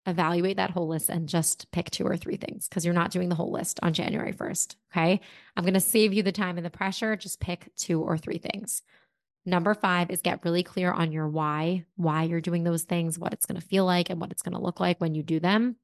evaluate that whole list and just pick 2 or 3 things because you're not doing the whole list on January 1st. Okay. I'm going to save you the time and the pressure. Just pick 2 or 3 things. Number 5 is get really clear on your why you're doing those things, what it's going to feel like and what it's going to look like when you do them.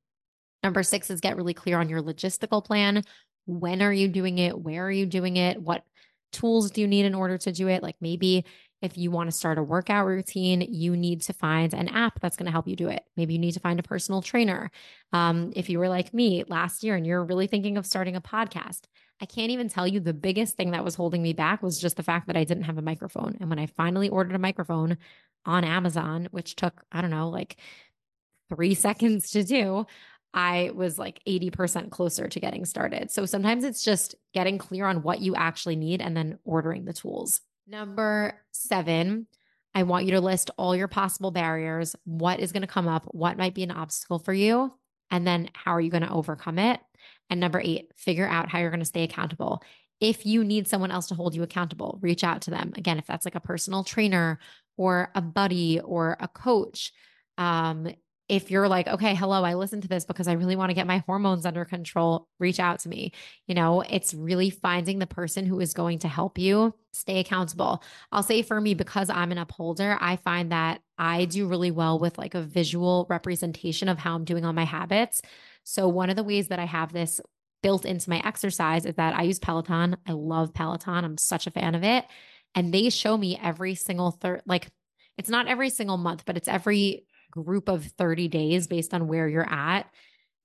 Number 6 is get really clear on your logistical plan. When are you doing it? Where are you doing it? What tools do you need in order to do it? Like maybe if you want to start a workout routine, you need to find an app that's going to help you do it. Maybe you need to find a personal trainer. If you were like me last year and you're really thinking of starting a podcast, I can't even tell you the biggest thing that was holding me back was just the fact that I didn't have a microphone. And when I finally ordered a microphone on Amazon, which took, I don't know, like 3 seconds to do, I was like 80% closer to getting started. So sometimes it's just getting clear on what you actually need and then ordering the tools. Number 7, I want you to list all your possible barriers, what is going to come up, what might be an obstacle for you, and then how are you going to overcome it? And number 8, figure out how you're going to stay accountable. If you need someone else to hold you accountable, reach out to them. Again, if that's like a personal trainer or a buddy or a coach, if you're like, okay, hello, I listened to this because I really want to get my hormones under control, reach out to me. You know, it's really finding the person who is going to help you stay accountable. I'll say for me, because I'm an upholder, I find that I do really well with like a visual representation of how I'm doing on my habits. So one of the ways that I have this built into my exercise is that I use Peloton. I love Peloton. I'm such a fan of it. And they show me every single it's not every single month, but it's every group of 30 days based on where you're at.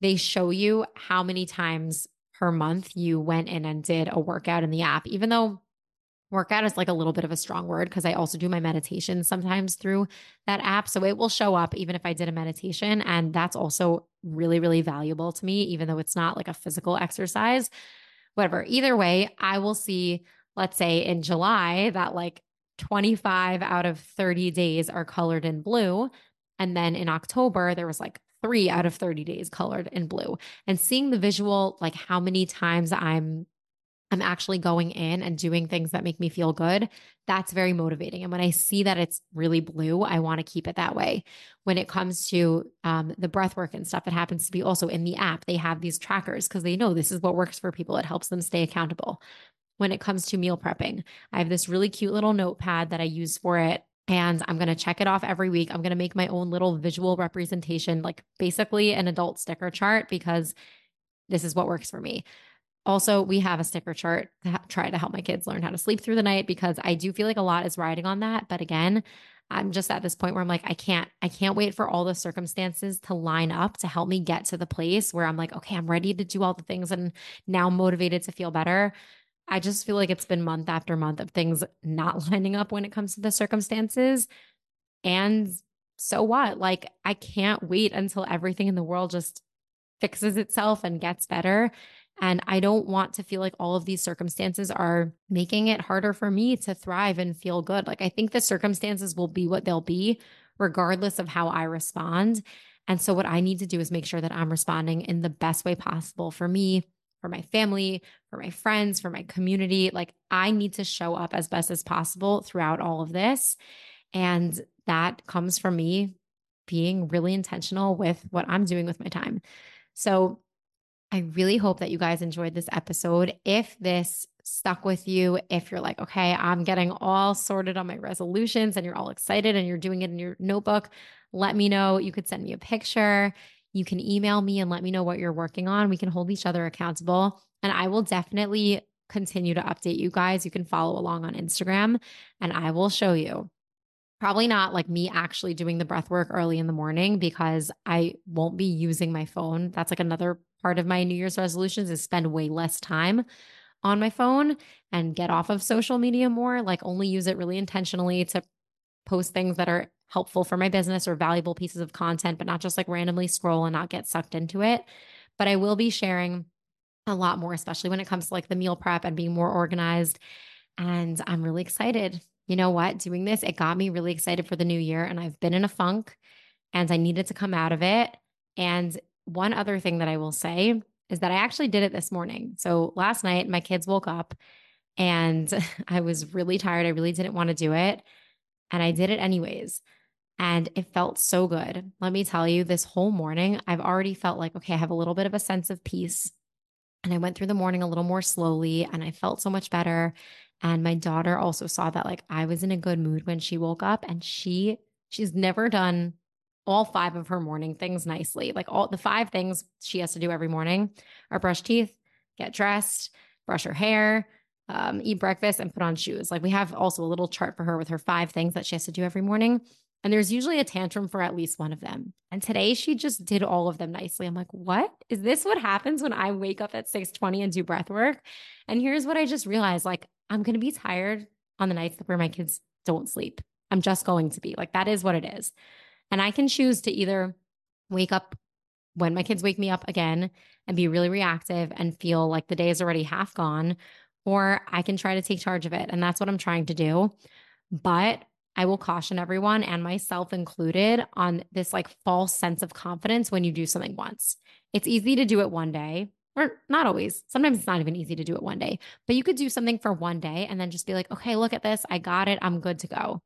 They show you how many times per month you went in and did a workout in the app, even though workout is like a little bit of a strong word because I also do my meditation sometimes through that app. So it will show up even if I did a meditation. And that's also really, really valuable to me, even though it's not like a physical exercise, whatever. Either way, I will see, let's say in July, that like 25 out of 30 days are colored in blue. And then in October, there was like 3 out of 30 days colored in blue. And seeing the visual, like how many times I'm actually going in and doing things that make me feel good, that's very motivating. And when I see that it's really blue, I want to keep it that way. When it comes to the breath work and stuff, it happens to be also in the app. They have these trackers because they know this is what works for people. It helps them stay accountable. When it comes to meal prepping, I have this really cute little notepad that I use for it. And I'm going to check it off every week. I'm going to make my own little visual representation, like basically an adult sticker chart, because this is what works for me. Also, we have a sticker chart to try to help my kids learn how to sleep through the night, because I do feel like a lot is riding on that. But again, I'm just at this point where I'm like, I can't wait for all the circumstances to line up to help me get to the place where I'm like, okay, I'm ready to do all the things and now motivated to feel better. I just feel like it's been month after month of things not lining up when it comes to the circumstances. And so what? Like, I can't wait until everything in the world just fixes itself and gets better. And I don't want to feel like all of these circumstances are making it harder for me to thrive and feel good. Like, I think the circumstances will be what they'll be, regardless of how I respond. And so what I need to do is make sure that I'm responding in the best way possible for me, for my family, for my friends, for my community. Like, I need to show up as best as possible throughout all of this. And that comes from me being really intentional with what I'm doing with my time. So I really hope that you guys enjoyed this episode. If this stuck with you, if you're like, okay, I'm getting all sorted on my resolutions and you're all excited and you're doing it in your notebook, let me know. You could send me a picture. You can email me and let me know what you're working on. We can hold each other accountable. And I will definitely continue to update you guys. You can follow along on Instagram and I will show you. Probably not like me actually doing the breath work early in the morning, because I won't be using my phone. That's like another part of my New Year's resolutions, is spend way less time on my phone and get off of social media more. Like, only use it really intentionally to post things that are helpful for my business or valuable pieces of content, but not just like randomly scroll and not get sucked into it. But I will be sharing a lot more, especially when it comes to like the meal prep and being more organized. And I'm really excited. You know what? Doing this, it got me really excited for the new year, and I've been in a funk and I needed to come out of it. And one other thing that I will say is that I actually did it this morning. So last night my kids woke up and I was really tired. I really didn't want to do it. And I did it anyways. and it felt so good. Let me tell you, this whole morning, I've already felt like, okay, I have a little bit of a sense of peace. And I went through the morning a little more slowly and I felt so much better. And my daughter also saw that like I was in a good mood when she woke up, and she's never done all five of her morning things nicely. Like all the five things she has to do every morning are brush teeth, get dressed, brush her hair, eat breakfast, and put on shoes. Like we have also a little chart for her with her five things that she has to do every morning. And there's usually a tantrum for at least one of them. And today she just did all of them nicely. I'm like, what? Is this what happens when I wake up at 6:20 and do breath work? And here's what I just realized. Like I'm going to be tired on the nights where my kids don't sleep. I'm just going to be like, that is what it is. And I can choose to either wake up when my kids wake me up again and be really reactive and feel like the day is already half gone, or I can try to take charge of it. And that's what I'm trying to do. But I will caution everyone, and myself included, on this like false sense of confidence when you do something once. It's easy to do it one day. Or not always. Sometimes it's not even easy to do it one day, but you could do something for one day and then just be like, okay, look at this. I got it. I'm good to go.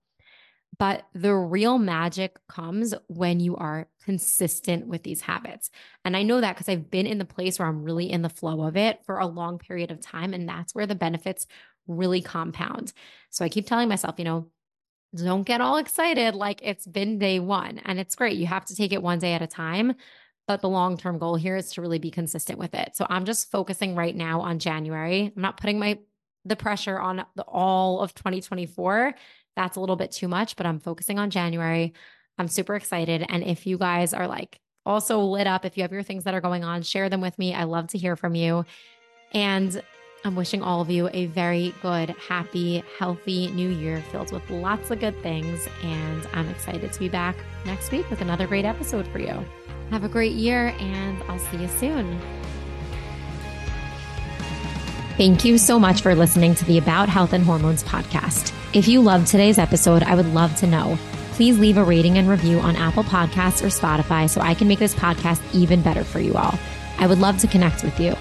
But the real magic comes when you are consistent with these habits. And I know that because I've been in the place where I'm really in the flow of it for a long period of time. And that's where the benefits really compound. So I keep telling myself, you know, don't get all excited like it's been day one. And it's great. You have to take it one day at a time. But the long-term goal here is to really be consistent with it. So I'm just focusing right now on January. I'm not putting the pressure on all of 2024. That's a little bit too much, but I'm focusing on January. I'm super excited. And if you guys are like also lit up, if you have your things that are going on, share them with me. I love to hear from you. And I'm wishing all of you a very good, happy, healthy new year filled with lots of good things. And I'm excited to be back next week with another great episode for you. Have a great year, and I'll see you soon. Thank you so much for listening to the About Health and Hormones podcast. If you loved today's episode, I would love to know. Please leave a rating and review on Apple Podcasts or Spotify so I can make this podcast even better for you all. I would love to connect with you.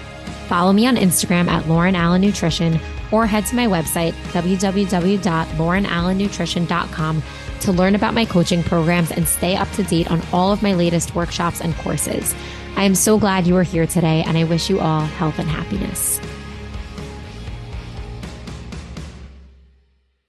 Follow me on Instagram at Lauren Allen Nutrition, or head to my website, www.laurenallennutrition.com, to learn about my coaching programs and stay up to date on all of my latest workshops and courses. I am so glad you are here today, and I wish you all health and happiness.